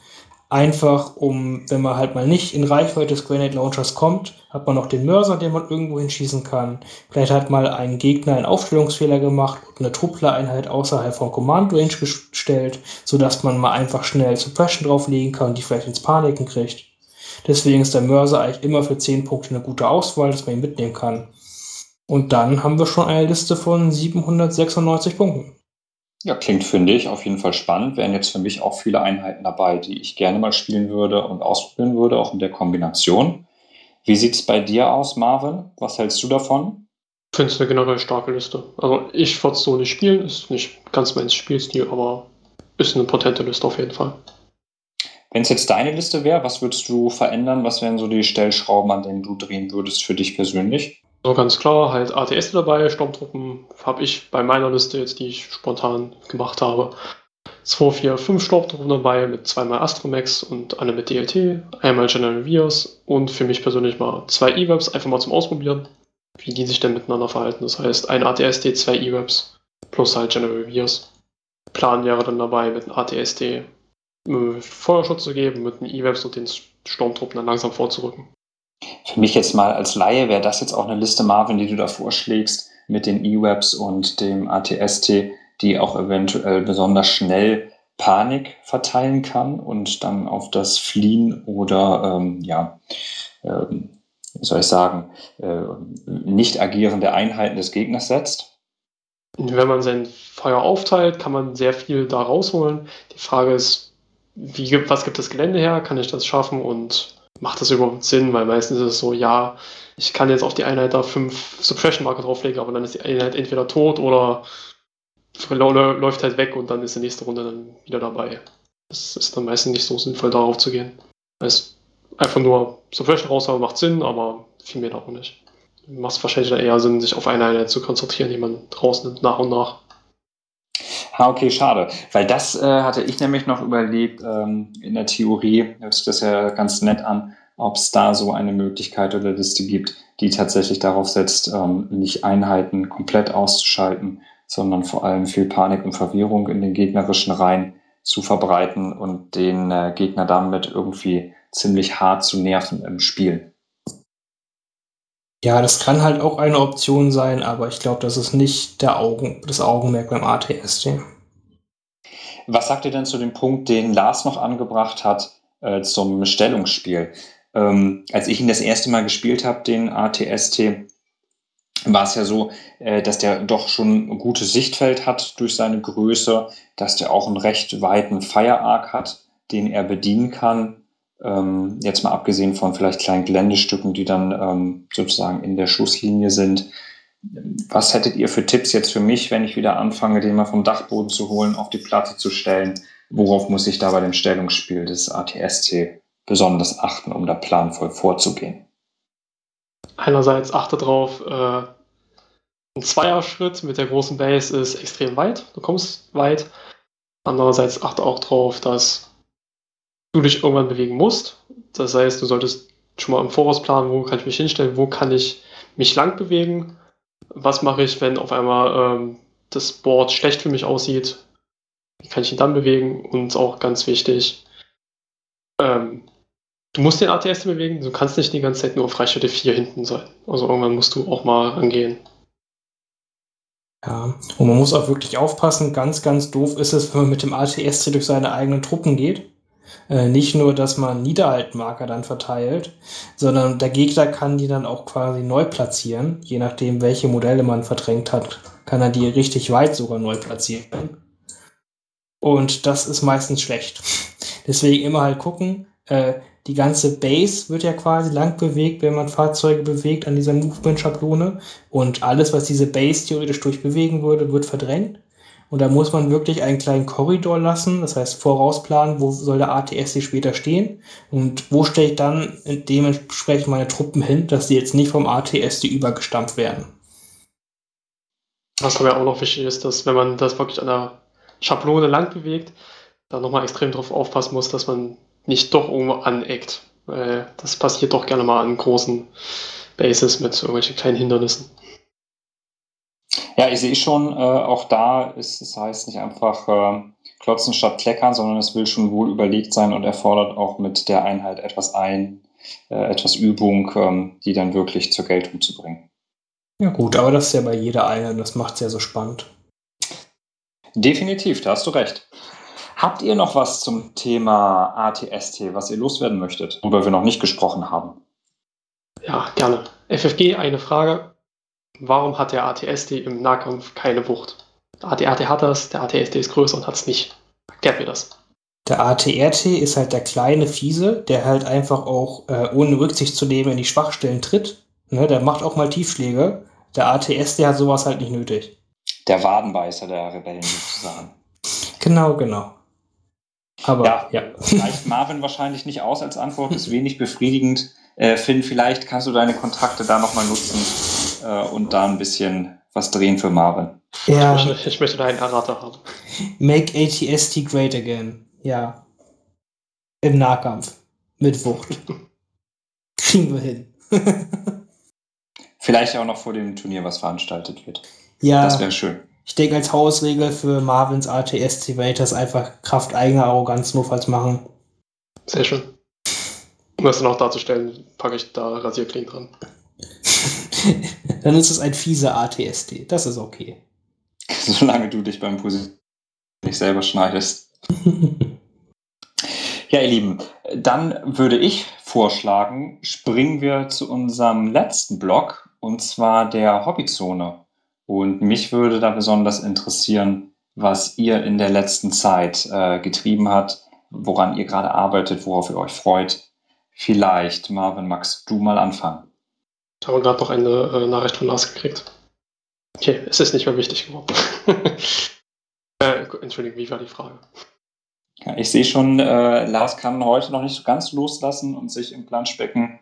Einfach um, wenn man halt mal nicht in Reichweite des Grenade Launchers kommt, hat man noch den Mörser, den man irgendwo hinschießen kann. Vielleicht hat mal ein Gegner einen Aufstellungsfehler gemacht und eine Truppler-Einheit außerhalb von Command Range gestellt, sodass man mal einfach schnell Suppression drauflegen kann und die vielleicht ins Paniken kriegt. Deswegen ist der Mörser eigentlich immer für zehn Punkte eine gute Auswahl, dass man ihn mitnehmen kann. Und dann haben wir schon eine Liste von siebenhundertsechsundneunzig Punkten. Ja, klingt, finde ich, auf jeden Fall spannend. Wären jetzt für mich auch viele Einheiten dabei, die ich gerne mal spielen würde und ausprobieren würde, auch in der Kombination. Wie sieht es bei dir aus, Marvin? Was hältst du davon? Ich finde es eine generell starke Liste. Also ich würde es so nicht spielen, ist nicht ganz meins Spielstil, aber ist eine potente Liste auf jeden Fall. Wenn es jetzt deine Liste wäre, was würdest du verändern? Was wären so die Stellschrauben, an denen du drehen würdest für dich persönlich? So, ganz klar, halt A T S dabei, Sturmtruppen habe ich bei meiner Liste jetzt, die ich spontan gemacht habe. zwei, vier, fünf Sturmtruppen dabei mit zweimal Astromechs und alle mit D L T, einmal General Viers und für mich persönlich mal zwei E-Webs, einfach mal zum Ausprobieren, wie die sich denn miteinander verhalten. Das heißt, ein A T S T, zwei E-Webs plus halt General Viers. Plan wäre dann dabei, mit einem A T S T Feuerschutz zu geben, mit einem E-Webs und den Sturmtruppen dann langsam vorzurücken. Für mich jetzt mal als Laie wäre das jetzt auch eine Liste, Marvin, die du da vorschlägst, mit den E-Webs und dem A T S T, die auch eventuell besonders schnell Panik verteilen kann und dann auf das Fliehen oder, ähm, ja, ähm, wie soll ich sagen, äh, nicht agierende Einheiten des Gegners setzt? Wenn man sein Feuer aufteilt, kann man sehr viel da rausholen. Die Frage ist, wie, was gibt das Gelände her? Kann ich das schaffen und macht das überhaupt Sinn? Weil meistens ist es so, ja, ich kann jetzt auf die Einheit da fünf Suppression-Marker drauflegen, aber dann ist die Einheit entweder tot oder läuft halt weg und dann ist die nächste Runde dann wieder dabei. Das ist dann meistens nicht so sinnvoll, darauf zu gehen. Also einfach nur Suppression raushauen macht Sinn, aber viel mehr auch nicht. Macht es wahrscheinlich dann eher Sinn, sich auf eine Einheit zu konzentrieren, die man rausnimmt, nach und nach. Ah, okay, schade, weil das äh, hatte ich nämlich noch überlegt, ähm, in der Theorie hört sich das ja ganz nett an, ob es da so eine Möglichkeit oder Liste gibt, die tatsächlich darauf setzt, ähm, nicht Einheiten komplett auszuschalten, sondern vor allem viel Panik und Verwirrung in den gegnerischen Reihen zu verbreiten und den äh, Gegner damit irgendwie ziemlich hart zu nerven im Spiel. Ja, das kann halt auch eine Option sein, aber ich glaube, das ist nicht der Augen, das Augenmerk beim A T S T. Was sagt ihr denn zu dem Punkt, den Lars noch angebracht hat, äh, zum Stellungsspiel? Ähm, als ich ihn das erste Mal gespielt habe, den A T S T, war es ja so, äh, dass der doch schon ein gutes Sichtfeld hat durch seine Größe, dass der auch einen recht weiten Fire Arc hat, den er bedienen kann. Jetzt mal abgesehen von vielleicht kleinen Geländestücken, die dann ähm, sozusagen in der Schusslinie sind. Was hättet ihr für Tipps jetzt für mich, wenn ich wieder anfange, den mal vom Dachboden zu holen, auf die Platte zu stellen? Worauf muss ich da bei dem Stellungsspiel des A T S T besonders achten, um da planvoll vorzugehen? Einerseits achte drauf, äh, ein Zweierschritt mit der großen Base ist extrem weit, du kommst weit. Andererseits achte auch drauf, dass du dich irgendwann bewegen musst. Das heißt, du solltest schon mal im Voraus planen, wo kann ich mich hinstellen, wo kann ich mich lang bewegen, was mache ich, wenn auf einmal ähm, das Board schlecht für mich aussieht, wie kann ich ihn dann bewegen und auch ganz wichtig, ähm, du musst den A T S bewegen, du kannst nicht die ganze Zeit nur auf Reichweite vier hinten sein. Also irgendwann musst du auch mal angehen. Ja, und man muss auch wirklich aufpassen, ganz, ganz doof ist es, wenn man mit dem A T S durch seine eigenen Truppen geht. Nicht nur, dass man Niederhaltmarker dann verteilt, sondern der Gegner kann die dann auch quasi neu platzieren, je nachdem, welche Modelle man verdrängt hat, kann er die richtig weit sogar neu platzieren. Und das ist meistens schlecht. Deswegen immer halt gucken, äh, die ganze Base wird ja quasi lang bewegt, wenn man Fahrzeuge bewegt an dieser Movement-Schablone, und alles, was diese Base theoretisch durchbewegen würde, wird verdrängt. Und da muss man wirklich einen kleinen Korridor lassen, das heißt vorausplanen, wo soll der A T S T später stehen und wo stelle ich dann dementsprechend meine Truppen hin, dass sie jetzt nicht vom A T S T übergestampft werden. Was aber auch noch wichtig ist, dass wenn man das wirklich an der Schablone lang bewegt, da nochmal extrem drauf aufpassen muss, dass man nicht doch irgendwo aneckt. Das passiert doch gerne mal an großen Bases mit irgendwelchen kleinen Hindernissen. Ja, ich sehe schon, äh, auch da ist es, das heißt nicht einfach äh, klotzen statt kleckern, sondern es will schon wohl überlegt sein und erfordert auch mit der Einheit etwas ein, äh, etwas Übung, ähm, die dann wirklich zur Geltung zu bringen. Ja gut, aber das ist ja bei jeder Einheit, das macht es ja so spannend. Definitiv, da hast du recht. Habt ihr noch was zum Thema A T S T, was ihr loswerden möchtet, worüber wir noch nicht gesprochen haben? Ja, gerne. F F G, eine Frage. Warum hat der A T S T im Nahkampf keine Wucht? Der A T R T hat das, der A T S T ist größer und hat es nicht. Erklärt mir das. Der A T R T ist halt der kleine Fiese, der halt einfach auch äh, ohne Rücksicht zu nehmen in die Schwachstellen tritt. Ne, der macht auch mal Tiefschläge. Der A T S T hat sowas halt nicht nötig. Der Wadenbeißer der Rebellen sozusagen. Genau, genau. Aber ja, ja. Reicht Marvin wahrscheinlich nicht aus als Antwort, ist wenig befriedigend. Äh, Finn, vielleicht kannst du deine Kontakte da nochmal nutzen und da ein bisschen was drehen für Marvin. Ja. Ich möchte, ich möchte da einen Errater haben. Make A T S T great again. Ja. Im Nahkampf. Mit Wucht. Kriegen wir hin. Vielleicht auch noch vor dem Turnier, was veranstaltet wird. Ja. Das wäre schön. Ich denke, als Hausregel für Marvins A T S T Waiters einfach Kraft eigener Arroganz notfalls machen. Sehr schön. Um das dann auch darzustellen, packe ich da Rasierklingen dran. Dann ist es ein fieser A T S T. Das ist okay. Solange du dich beim Positiv nicht selber schneidest. Ja, ihr Lieben, dann würde ich vorschlagen, springen wir zu unserem letzten Block, und zwar der Hobbyzone. Und mich würde da besonders interessieren, was ihr in der letzten Zeit äh, getrieben habt, woran ihr gerade arbeitet, worauf ihr euch freut. Vielleicht, Marvin, magst du mal anfangen? Ich habe gerade noch eine äh, Nachricht von Lars gekriegt. Okay, es ist nicht mehr wichtig geworden. äh, Entschuldigung, wie war die Frage? Ja, ich sehe schon, äh, Lars kann heute noch nicht so ganz loslassen und sich im Planschbecken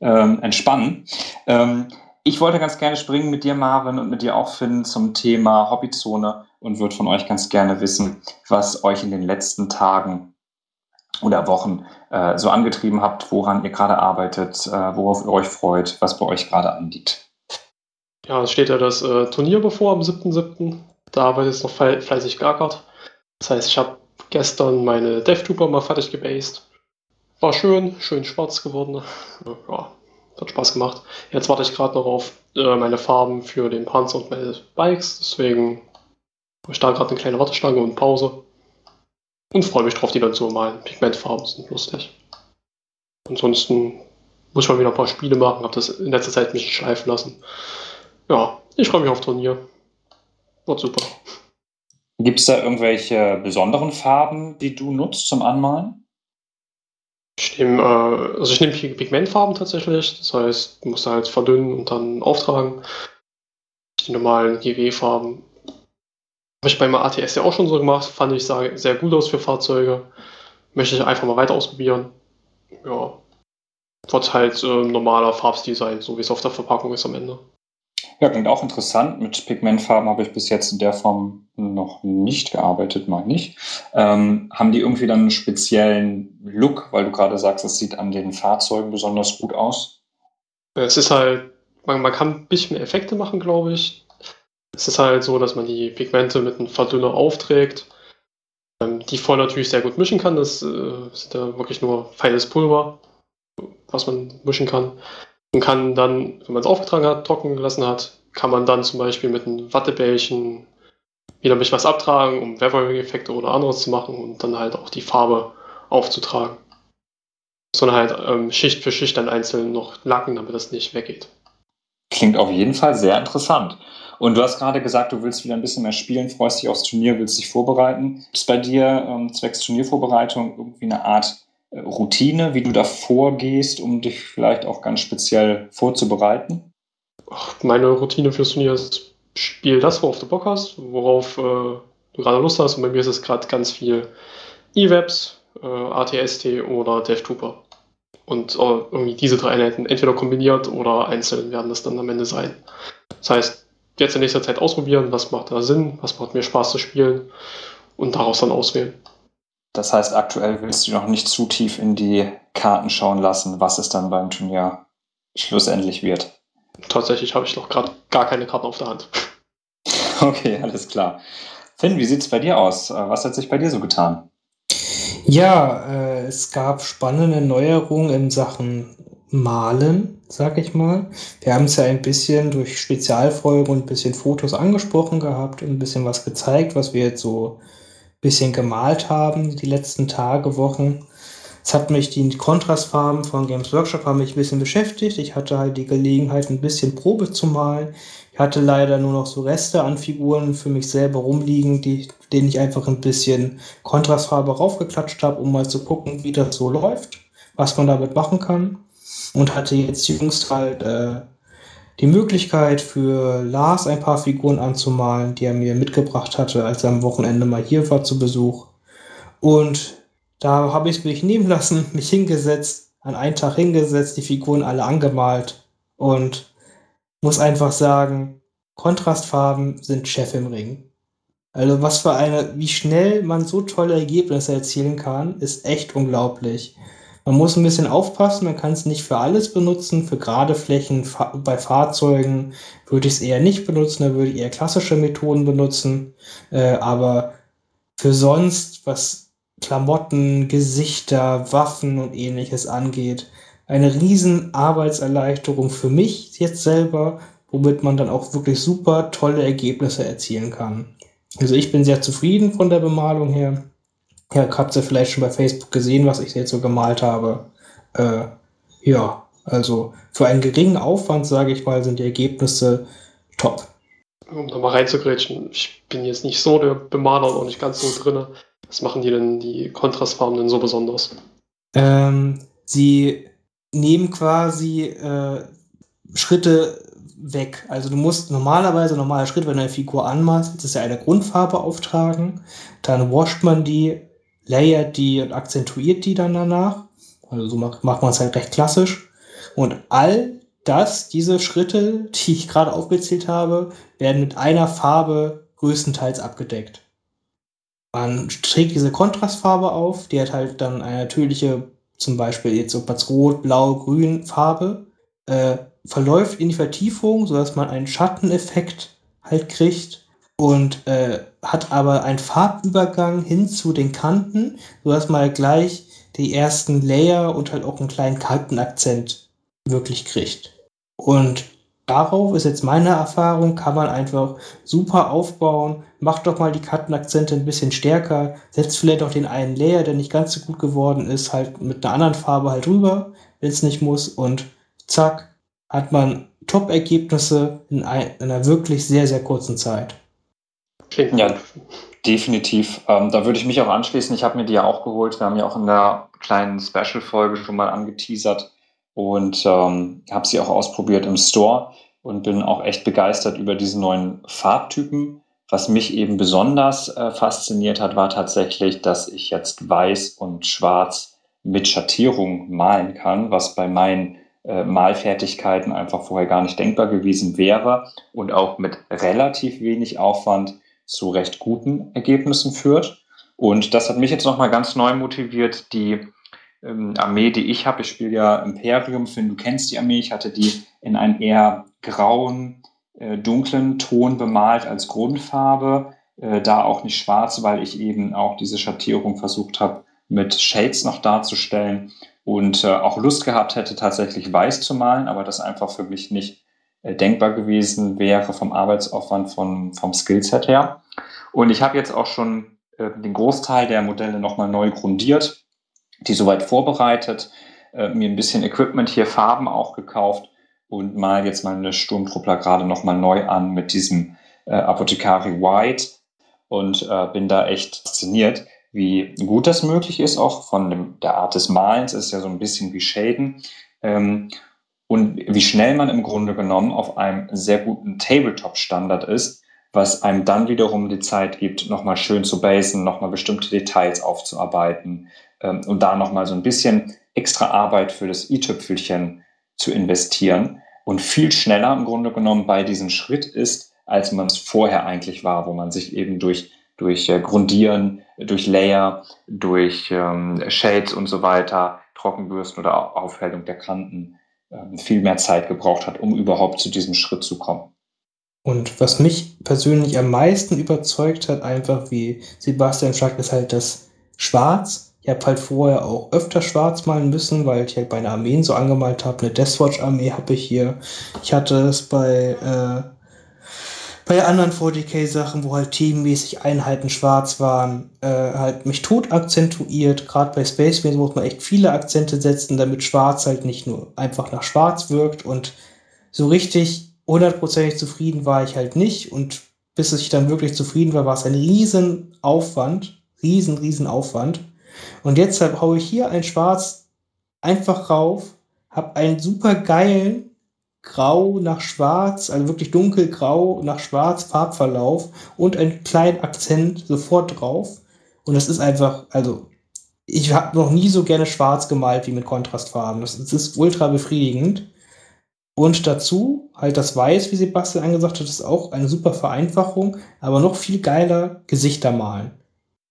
ähm, entspannen. Ähm, ich wollte ganz gerne springen mit dir, Marvin, und mit dir auch, Finn, zum Thema Hobbyzone und würde von euch ganz gerne wissen, was euch in den letzten Tagen oder Wochen äh, so angetrieben habt, woran ihr gerade arbeitet, äh, worauf ihr euch freut, was bei euch gerade anliegt. Ja, es steht ja das äh, Turnier bevor am siebten siebten Da wird jetzt noch fe- fleißig geackert. Das heißt, ich habe gestern meine Death Trooper mal fertig gebased. War schön, schön schwarz geworden. Ja, hat Spaß gemacht. Jetzt warte ich gerade noch auf äh, meine Farben für den Panzer und meine Bikes. Deswegen habe ich da gerade eine kleine Warteschlange und Pause. Und freue mich drauf, die dann zu malen. Pigmentfarben sind lustig. Ansonsten muss ich mal wieder ein paar Spiele machen. Habe das in letzter Zeit ein bisschen schleifen lassen. Ja, ich freue mich auf Turnier. Wird super. Gibt es da irgendwelche besonderen Farben, die du nutzt zum Anmalen? Ich nehme äh, also ich nehm Pigmentfarben tatsächlich. Das heißt, du musst halt verdünnen und dann auftragen. Die normalen G W-Farben. Habe ich beim A T S ja auch schon so gemacht, fand ich sehr gut aus für Fahrzeuge. Möchte ich einfach mal weiter ausprobieren. Ja, wird halt äh, normaler Farbstil sein, so wie es auf der Verpackung ist am Ende. Ja, klingt auch interessant. Mit Pigmentfarben habe ich bis jetzt in der Form noch nicht gearbeitet, meine ich. Ähm, haben die irgendwie dann einen speziellen Look, weil du gerade sagst, es sieht an den Fahrzeugen besonders gut aus? Es ist halt, man, man kann ein bisschen mehr Effekte machen, glaube ich. Es ist halt so, dass man die Pigmente mit einem Verdünner aufträgt, die voll natürlich sehr gut mischen kann. Das ist ja wirklich nur feines Pulver, was man mischen kann. Man kann dann, wenn man es aufgetragen hat, trocken gelassen hat, kann man dann zum Beispiel mit einem Wattebällchen wieder ein bisschen was abtragen, um Weathering-Effekte oder anderes zu machen und dann halt auch die Farbe aufzutragen. Sondern halt ähm, Schicht für Schicht dann einzeln noch lacken, damit das nicht weggeht. Klingt auf jeden Fall sehr interessant. Und du hast gerade gesagt, du willst wieder ein bisschen mehr spielen, freust dich aufs Turnier, willst dich vorbereiten. Gibt es bei dir ähm, zwecks Turniervorbereitung irgendwie eine Art äh, Routine, wie du da vorgehst, um dich vielleicht auch ganz speziell vorzubereiten? Meine Routine fürs Turnier ist, spiel das, worauf du Bock hast, worauf äh, du gerade Lust hast. Und bei mir ist es gerade ganz viel E-Webs, äh, A T S T oder Death Trooper. Und äh, irgendwie diese drei Einheiten entweder kombiniert oder einzeln werden das dann am Ende sein. Das heißt, jetzt in nächster Zeit ausprobieren, was macht da Sinn, was macht mir Spaß zu spielen und daraus dann auswählen. Das heißt, aktuell willst du noch nicht zu tief in die Karten schauen lassen, was es dann beim Turnier schlussendlich wird. Tatsächlich habe ich noch gerade gar keine Karten auf der Hand. Okay, alles klar. Finn, wie sieht es bei dir aus? Was hat sich bei dir so getan? Ja, äh, es gab spannende Neuerungen in Sachen Malen, sag ich mal. Wir haben es ja ein bisschen durch Spezialfolgen und ein bisschen Fotos angesprochen gehabt und ein bisschen was gezeigt, was wir jetzt so ein bisschen gemalt haben die letzten Tage, Wochen. Es hat mich die Kontrastfarben von Games Workshop haben mich ein bisschen beschäftigt. Ich hatte halt die Gelegenheit, ein bisschen Probe zu malen. Ich hatte leider nur noch so Reste an Figuren für mich selber rumliegen, die, denen ich einfach ein bisschen Kontrastfarbe raufgeklatscht habe, um mal zu gucken, wie das so läuft, was man damit machen kann. Und hatte jetzt jüngst halt äh, die Möglichkeit für Lars ein paar Figuren anzumalen, die er mir mitgebracht hatte, als er am Wochenende mal hier war zu Besuch. Und da habe ich es mich nehmen lassen, mich hingesetzt, an einen Tag hingesetzt, die Figuren alle angemalt und muss einfach sagen, Kontrastfarben sind Chef im Ring. Also was für eine, wie schnell man so tolle Ergebnisse erzielen kann, ist echt unglaublich. Man muss ein bisschen aufpassen, man kann es nicht für alles benutzen, für gerade Flächen, fa- bei Fahrzeugen würde ich es eher nicht benutzen, da würde ich eher klassische Methoden benutzen, äh, aber für sonst, was Klamotten, Gesichter, Waffen und ähnliches angeht. Eine riesen Arbeitserleichterung für mich jetzt selber, womit man dann auch wirklich super tolle Ergebnisse erzielen kann. Also ich bin sehr zufrieden von der Bemalung her. Ja, habt ihr vielleicht schon bei Facebook gesehen, was ich jetzt so gemalt habe. Äh, ja, also für einen geringen Aufwand, sage ich mal, sind die Ergebnisse top. Um da mal reinzugrätschen, ich bin jetzt nicht so der Bemaler und auch nicht ganz so drinne. Was machen die denn, die Kontrastfarben denn so besonders? Ähm, sie nehmen quasi äh, Schritte weg. Also du musst normalerweise, normaler Schritt, wenn du eine Figur anmalst, das ist ja eine Grundfarbe auftragen. Dann washt man die, layert die und akzentuiert die dann danach. Also so macht, macht man es halt recht klassisch. Und all das, diese Schritte, die ich gerade aufgezählt habe, werden mit einer Farbe größtenteils abgedeckt. Man trägt diese Kontrastfarbe auf, die hat halt dann eine natürliche, zum Beispiel jetzt so Rot, Blau, Grün Farbe, äh, verläuft in die Vertiefung, sodass man einen Schatteneffekt halt kriegt und äh, hat aber einen Farbübergang hin zu den Kanten, sodass man halt gleich die ersten Layer und halt auch einen kleinen Kantenakzent wirklich kriegt. Und darauf ist jetzt meine Erfahrung, kann man einfach super aufbauen, macht doch mal die Kartenakzente ein bisschen stärker, setzt vielleicht auch den einen Layer, der nicht ganz so gut geworden ist, halt mit einer anderen Farbe halt rüber, wenn es nicht muss und zack, hat man Top-Ergebnisse in einer wirklich sehr, sehr kurzen Zeit. Ja, definitiv. Ähm, da würde ich mich auch anschließen. Ich habe mir die ja auch geholt. Wir haben ja auch in der kleinen Special-Folge schon mal angeteasert, und ähm, habe sie auch ausprobiert im Store und bin auch echt begeistert über diese neuen Farbtypen. Was mich eben besonders äh, fasziniert hat, war tatsächlich, dass ich jetzt Weiß und Schwarz mit Schattierung malen kann, was bei meinen äh, Malfertigkeiten einfach vorher gar nicht denkbar gewesen wäre und auch mit relativ wenig Aufwand zu recht guten Ergebnissen führt. Und das hat mich jetzt nochmal ganz neu motiviert, die Armee, die ich habe, ich spiele ja Imperium, Finn, du kennst die Armee, ich hatte die in einem eher grauen, äh, dunklen Ton bemalt als Grundfarbe, äh, da auch nicht schwarz, weil ich eben auch diese Schattierung versucht habe, mit Shades noch darzustellen und äh, auch Lust gehabt hätte, tatsächlich weiß zu malen, aber das einfach für mich nicht äh, denkbar gewesen wäre vom Arbeitsaufwand, von, vom Skillset her. Und ich habe jetzt auch schon äh, den Großteil der Modelle nochmal neu grundiert, die soweit vorbereitet, äh, mir ein bisschen Equipment hier, Farben auch gekauft und mal jetzt meine Sturmtruppler gerade nochmal neu an mit diesem äh, Apothekari White und äh, bin da echt fasziniert, wie gut das möglich ist, auch von dem, der Art des Malens, ist ja so ein bisschen wie Shaden, ähm, und wie schnell man im Grunde genommen auf einem sehr guten Tabletop-Standard ist, was einem dann wiederum die Zeit gibt, nochmal schön zu basen, nochmal bestimmte Details aufzuarbeiten, ähm, und da nochmal so ein bisschen extra Arbeit für das i-Tüpfelchen zu investieren und viel schneller im Grunde genommen bei diesem Schritt ist, als man es vorher eigentlich war, wo man sich eben durch durch äh, Grundieren, durch Layer, durch ähm, Shades und so weiter, Trockenbürsten oder Aufhellung der Kanten ähm, viel mehr Zeit gebraucht hat, um überhaupt zu diesem Schritt zu kommen. Und was mich persönlich am meisten überzeugt hat, einfach wie Sebastian sagt, ist halt das Schwarz. Ich habe halt vorher auch öfter schwarz malen müssen, weil ich halt meine Armeen so angemalt habe. Eine Deathwatch-Armee habe ich hier. Ich hatte es bei... Äh, Bei anderen vierzig K-Sachen, wo halt teammäßig Einheiten schwarz waren, äh, halt mich tot akzentuiert. Gerade bei Space Marines muss man echt viele Akzente setzen, damit schwarz halt nicht nur einfach nach schwarz wirkt. Und so richtig hundertprozentig zufrieden war ich halt nicht. Und bis ich dann wirklich zufrieden war, war es ein riesen Aufwand. Riesen, riesen Aufwand. Und jetzt halt haue ich hier ein Schwarz einfach rauf, habe einen super geilen Grau nach Schwarz, also wirklich dunkelgrau nach Schwarz Farbverlauf und einen kleinen Akzent sofort drauf. Und das ist einfach, also ich habe noch nie so gerne schwarz gemalt wie mit Kontrastfarben. Das, das ist ultra befriedigend. Und dazu halt das Weiß, wie Sebastian angesagt hat, ist auch eine super Vereinfachung, aber noch viel geiler Gesichter malen.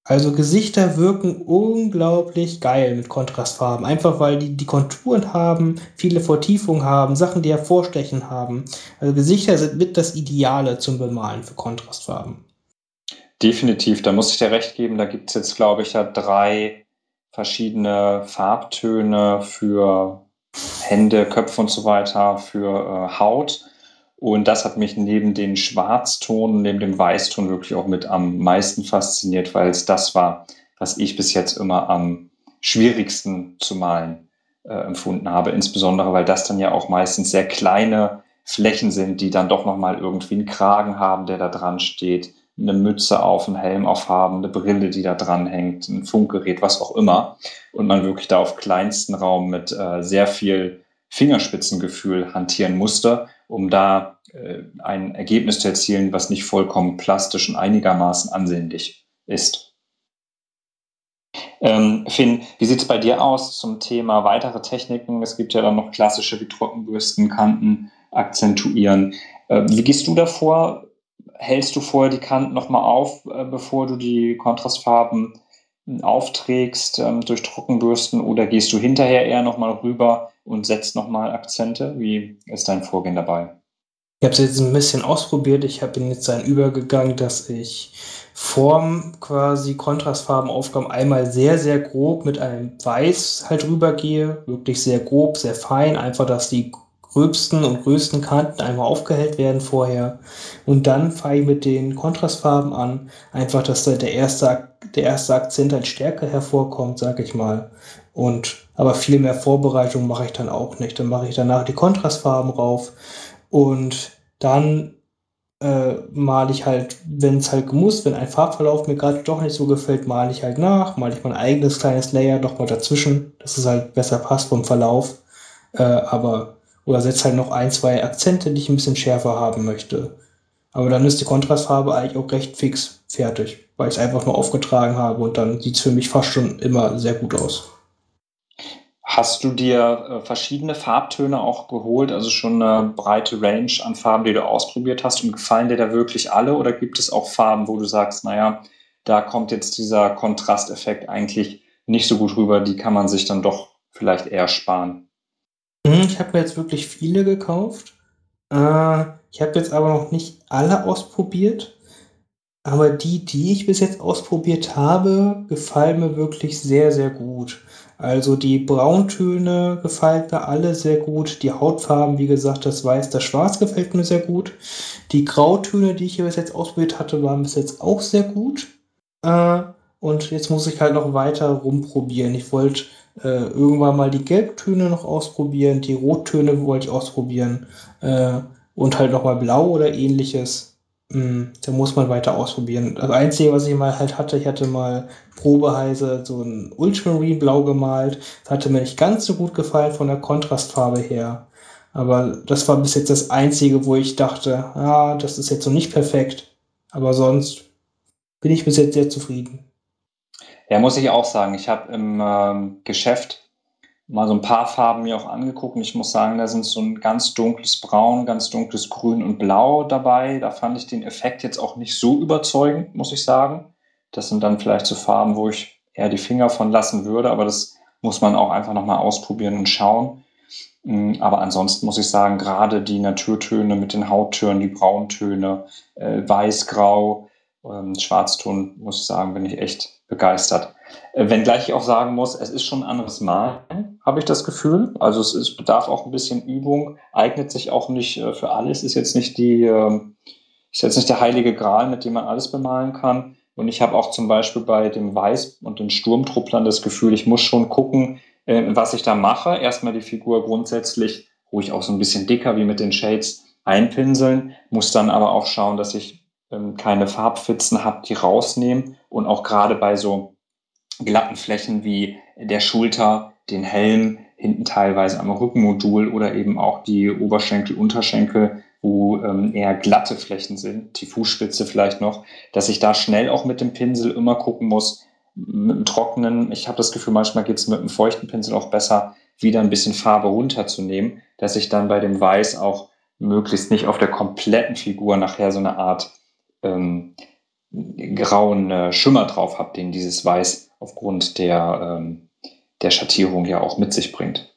Also Gesichter wirken unglaublich geil mit Kontrastfarben. Einfach weil die die Konturen haben, viele Vertiefungen haben, Sachen, die hervorstechen haben. Also Gesichter sind mit das Ideale zum Bemalen für Kontrastfarben. Definitiv, da muss ich dir recht geben. Da gibt es jetzt, glaube ich, ja drei verschiedene Farbtöne für Hände, Köpfe und so weiter, für äh, Haut. Und das hat mich neben den Schwarzton, neben dem Weißton wirklich auch mit am meisten fasziniert, weil es das war, was ich bis jetzt immer am schwierigsten zu malen äh, empfunden habe. Insbesondere, weil das dann ja auch meistens sehr kleine Flächen sind, die dann doch nochmal irgendwie einen Kragen haben, der da dran steht, eine Mütze auf, einen Helm aufhaben, eine Brille, die da dran hängt, ein Funkgerät, was auch immer. Und man wirklich da auf kleinsten Raum mit äh, sehr viel Fingerspitzengefühl hantieren musste, um da äh, ein Ergebnis zu erzielen, was nicht vollkommen plastisch und einigermaßen ansehnlich ist. Ähm, Finn, wie sieht es bei dir aus zum Thema weitere Techniken? Es gibt ja dann noch klassische wie Trockenbürsten, Kanten akzentuieren. Ähm, wie gehst du davor? Hältst du vorher die Kanten nochmal auf, äh, bevor du die Kontrastfarben aufträgst ähm, durch Trockenbürsten, oder gehst du hinterher eher nochmal rüber und setzt nochmal Akzente? Wie ist dein Vorgehen dabei? Ich habe es jetzt ein bisschen ausprobiert. Ich bin jetzt dann übergegangen, dass ich Form quasi Kontrastfarbenaufgaben einmal sehr, sehr grob mit einem Weiß halt rübergehe. Wirklich sehr grob, sehr fein. Einfach, dass die gröbsten und größten Kanten einmal aufgehellt werden vorher. Und dann fange ich mit den Kontrastfarben an. Einfach, dass da der erste, der erste Akzent als Stärke hervorkommt, sag ich mal. Und aber viel mehr Vorbereitung mache ich dann auch nicht. Dann mache ich danach die Kontrastfarben rauf. Und dann äh, male ich halt, wenn es halt muss, wenn ein Farbverlauf mir gerade doch nicht so gefällt, male ich halt nach, male ich mein eigenes kleines Layer nochmal dazwischen, dass es halt besser passt vom Verlauf. Äh, aber Oder setze halt noch ein, zwei Akzente, die ich ein bisschen schärfer haben möchte. Aber dann ist die Kontrastfarbe eigentlich auch recht fix fertig, weil ich es einfach nur aufgetragen habe und dann sieht es für mich fast schon immer sehr gut aus. Hast du dir äh, verschiedene Farbtöne auch geholt, also schon eine breite Range an Farben, die du ausprobiert hast, und gefallen dir da wirklich alle, oder gibt es auch Farben, wo du sagst, naja, da kommt jetzt dieser Kontrasteffekt eigentlich nicht so gut rüber, die kann man sich dann doch vielleicht eher sparen? Ich habe mir jetzt wirklich viele gekauft. Äh, ich habe jetzt aber noch nicht alle ausprobiert. Aber die, die ich bis jetzt ausprobiert habe, gefallen mir wirklich sehr, sehr gut. Also die Brauntöne gefallen mir alle sehr gut. Die Hautfarben, wie gesagt, das Weiß, das Schwarz gefällt mir sehr gut. Die Grautöne, die ich hier bis jetzt ausprobiert hatte, waren bis jetzt auch sehr gut. Äh, und jetzt muss ich halt noch weiter rumprobieren. Ich wollte äh, irgendwann mal die Gelbtöne noch ausprobieren, die Rottöne wollte ich ausprobieren äh, und halt nochmal Blau oder ähnliches. Mm, da muss man weiter ausprobieren. Das Einzige, was ich mal halt hatte, ich hatte mal probeweise so ein Ultramarine Blau gemalt. Das hatte mir nicht ganz so gut gefallen von der Kontrastfarbe her. Aber das war bis jetzt das Einzige, wo ich dachte, ah, das ist jetzt so nicht perfekt. Aber sonst bin ich bis jetzt sehr zufrieden. Ja, muss ich auch sagen. Ich habe im ähm, Geschäft mal so ein paar Farben mir auch angeguckt und ich muss sagen, da sind so ein ganz dunkles Braun, ganz dunkles Grün und Blau dabei. Da fand ich den Effekt jetzt auch nicht so überzeugend, muss ich sagen. Das sind dann vielleicht so Farben, wo ich eher die Finger von lassen würde, aber das muss man auch einfach nochmal ausprobieren und schauen. Aber ansonsten muss ich sagen, gerade die Naturtöne mit den Hauttönen, die Brauntöne, äh, Weiß-Grau, äh, Schwarzton, muss ich sagen, bin ich echt begeistert. Äh, wenngleich ich auch sagen muss, es ist schon ein anderes Mal, habe ich das Gefühl. Also es ist, bedarf auch ein bisschen Übung, eignet sich auch nicht äh, für alles, ist jetzt nicht die, äh, ist jetzt nicht der heilige Gral, mit dem man alles bemalen kann. Und ich habe auch zum Beispiel bei dem Weiß und den Sturmtrupplern das Gefühl, ich muss schon gucken, was ich da mache. Erstmal die Figur grundsätzlich ruhig auch so ein bisschen dicker wie mit den Shades einpinseln, muss dann aber auch schauen, dass ich ähm, keine Farbpfützen habe, die rausnehmen und auch gerade bei so glatten Flächen wie der Schulter, den Helm, hinten teilweise am Rückenmodul oder eben auch die Oberschenkel, Unterschenkel, wo ähm, eher glatte Flächen sind, die Fußspitze vielleicht noch, dass ich da schnell auch mit dem Pinsel immer gucken muss, mit einem trockenen, ich habe das Gefühl, manchmal geht es mit einem feuchten Pinsel auch besser, wieder ein bisschen Farbe runterzunehmen, dass ich dann bei dem Weiß auch möglichst nicht auf der kompletten Figur nachher so eine Art ähm, grauen äh, Schimmer drauf habe, den dieses Weiß aufgrund der, ähm, der Schattierung ja auch mit sich bringt.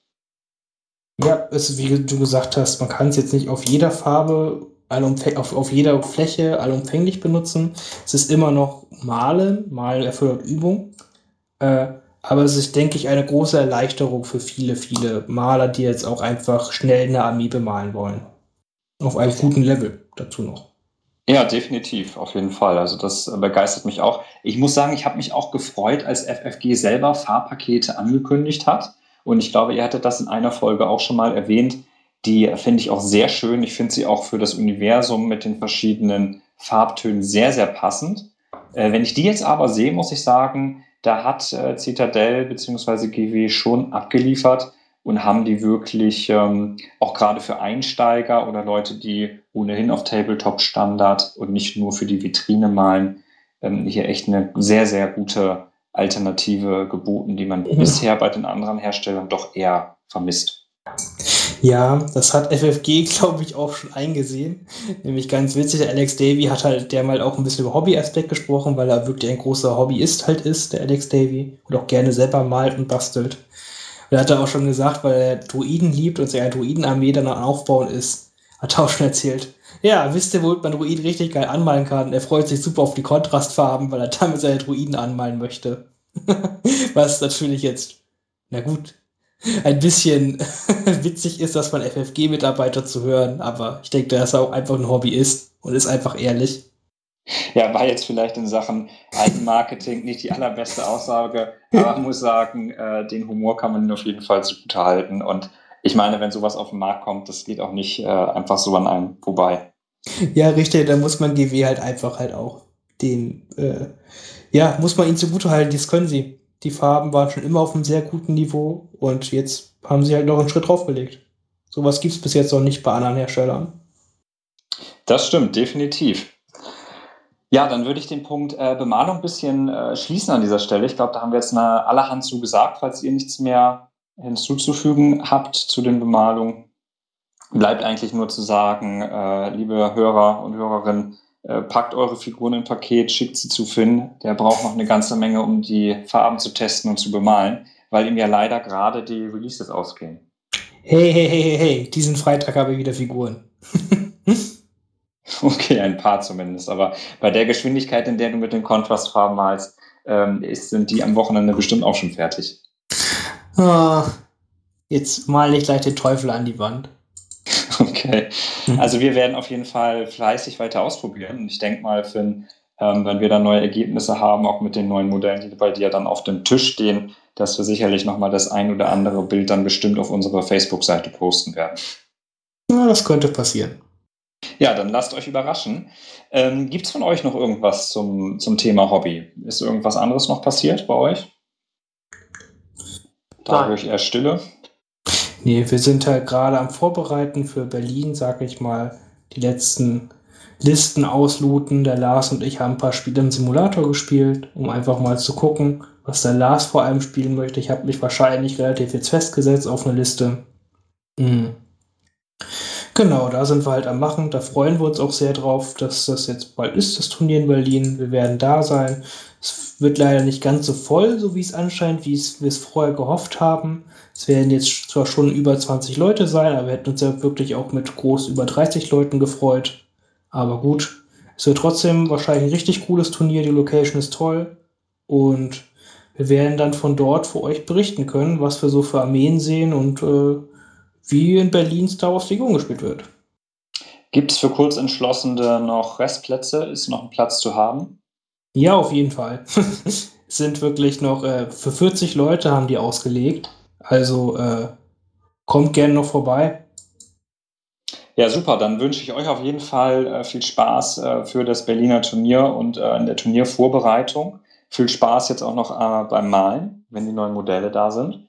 Ja, es, wie du gesagt hast, man kann es jetzt nicht auf jeder Farbe Auf, auf jeder Fläche allumfänglich benutzen. Es ist immer noch Malen, Malen erfordert Übung, äh, aber es ist, denke ich, eine große Erleichterung für viele, viele Maler, die jetzt auch einfach schnell eine Armee bemalen wollen. Auf einem guten Level dazu noch. Ja, definitiv, auf jeden Fall. Also das begeistert mich auch. Ich muss sagen, ich habe mich auch gefreut, als F F G selber Farbpakete angekündigt hat und ich glaube, ihr hattet das in einer Folge auch schon mal erwähnt. Die finde ich auch sehr schön. Ich finde sie auch für das Universum mit den verschiedenen Farbtönen sehr, sehr passend. Äh, wenn ich die jetzt aber sehe, muss ich sagen, da hat äh, Zitadelle bzw. G W schon abgeliefert und haben die wirklich ähm, auch gerade für Einsteiger oder Leute, die ohnehin auf Tabletop-Standard und nicht nur für die Vitrine malen, ähm, hier echt eine sehr, sehr gute Alternative geboten, die man mhm. bisher bei den anderen Herstellern doch eher vermisst. Ja, das hat F F G, glaube ich, auch schon eingesehen. Nämlich ganz witzig, der Alex Davy hat halt dermal auch ein bisschen über Hobbyaspekt gesprochen, weil er wirklich ein großer Hobbyist halt ist, der Alex Davy, und auch gerne selber malt und bastelt. Und hat er auch schon gesagt, weil er Druiden liebt und seine Druidenarmee dann aufbauen ist, hat er auch schon erzählt. Ja, wisst ihr, wo man Druiden richtig geil anmalen kann? Er freut sich super auf die Kontrastfarben, weil er damit seine Druiden anmalen möchte. Was natürlich jetzt, na gut, ein bisschen witzig ist, dass man F F G-Mitarbeiter zu hören, aber ich denke, dass er auch einfach ein Hobby ist und ist einfach ehrlich. Ja, war jetzt vielleicht in Sachen Eigenmarketing nicht die allerbeste Aussage, aber man muss sagen, äh, den Humor kann man auf jeden Fall zugute halten und ich meine, wenn sowas auf den Markt kommt, das geht auch nicht äh, einfach so an einem vorbei. Ja, richtig, da muss man G W halt einfach halt auch den, äh, ja, muss man ihnen zugute halten, das können sie. Die Farben waren schon immer auf einem sehr guten Niveau und jetzt haben sie halt noch einen Schritt draufgelegt. Sowas gibt es bis jetzt noch nicht bei anderen Herstellern. Das stimmt, definitiv. Ja, dann würde ich den Punkt äh, Bemalung ein bisschen äh, schließen an dieser Stelle. Ich glaube, da haben wir jetzt eine allerhand zu gesagt, falls ihr nichts mehr hinzuzufügen habt zu den Bemalungen. Bleibt eigentlich nur zu sagen, äh, liebe Hörer und Hörerinnen, packt eure Figuren im Paket, schickt sie zu Finn. Der braucht noch eine ganze Menge, um die Farben zu testen und zu bemalen, weil ihm ja leider gerade die Releases ausgehen. Hey, hey, hey, hey, hey, diesen Freitag habe ich wieder Figuren. Okay, ein paar zumindest, aber bei der Geschwindigkeit, in der du mit den Kontrastfarben malst, ähm, sind die am Wochenende bestimmt auch schon fertig. Oh, jetzt male ich gleich den Teufel an die Wand. Okay, also wir werden auf jeden Fall fleißig weiter ausprobieren. Ich denke mal, Finn, ähm, wenn wir dann neue Ergebnisse haben, auch mit den neuen Modellen, die bei dir dann auf dem Tisch stehen, dass wir sicherlich nochmal das ein oder andere Bild dann bestimmt auf unserer Facebook-Seite posten werden. Ja, das könnte passieren. Ja, dann lasst euch überraschen. Ähm, Gibt es von euch noch irgendwas zum, zum Thema Hobby? Ist irgendwas anderes noch passiert bei euch? Dadurch eher Stille. Nee, wir sind halt gerade am Vorbereiten für Berlin, sag ich mal. Die letzten Listen ausluten. Der Lars und ich haben ein paar Spiele im Simulator gespielt, um einfach mal zu gucken, was der Lars vor allem spielen möchte. Ich habe mich wahrscheinlich relativ jetzt festgesetzt auf eine Liste. Mhm. Genau, da sind wir halt am Machen. Da freuen wir uns auch sehr drauf, dass das jetzt bald ist, das Turnier in Berlin. Wir werden da sein. Es wird leider nicht ganz so voll, so wie es anscheinend, wie es, wir es vorher gehofft haben. Es werden jetzt zwar schon über zwanzig Leute sein, aber wir hätten uns ja wirklich auch mit groß über dreißig Leuten gefreut. Aber gut, es wird trotzdem wahrscheinlich ein richtig cooles Turnier. Die Location ist toll. Und wir werden dann von dort für euch berichten können, was wir so für Armeen sehen und äh, wie in Berlin Star Wars Legion gespielt wird. Gibt es für Kurzentschlossene noch Restplätze? Ist noch ein Platz zu haben? Ja, auf jeden Fall. Es sind wirklich noch, äh, für vierzig Leute haben die ausgelegt. Also äh, kommt gerne noch vorbei. Ja, super. Dann wünsche ich euch auf jeden Fall äh, viel Spaß äh, für das Berliner Turnier und äh, in der Turniervorbereitung. Viel Spaß jetzt auch noch äh, beim Malen, wenn die neuen Modelle da sind.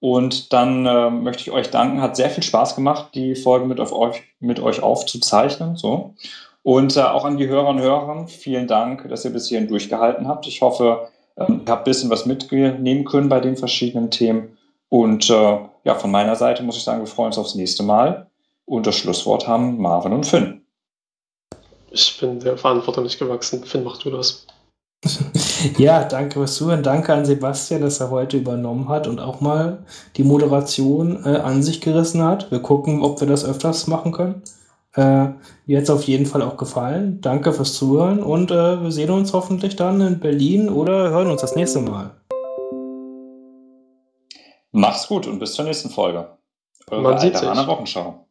Und dann äh, möchte ich euch danken. Hat sehr viel Spaß gemacht, die Folge mit, auf euch, mit euch aufzuzeichnen. So. Und äh, auch an die Hörer und Hörerinnen, vielen Dank, dass ihr bis hierhin durchgehalten habt. Ich hoffe, äh, ihr habt ein bisschen was mitnehmen können bei den verschiedenen Themen. Und äh, ja, von meiner Seite muss ich sagen, wir freuen uns aufs nächste Mal. Und das Schlusswort haben Marvin und Finn. Ich bin der Verantwortung nicht gewachsen. Finn, mach du das. Ja, danke fürs Zuhören. Danke an Sebastian, dass er heute übernommen hat und auch mal die Moderation äh, an sich gerissen hat. Wir gucken, ob wir das öfters machen können. Äh, mir hat es auf jeden Fall auch gefallen. Danke fürs Zuhören und äh, wir sehen uns hoffentlich dann in Berlin oder hören uns das nächste Mal. Mach's gut und bis zur nächsten Folge. Eure Äderaner Wochenschau.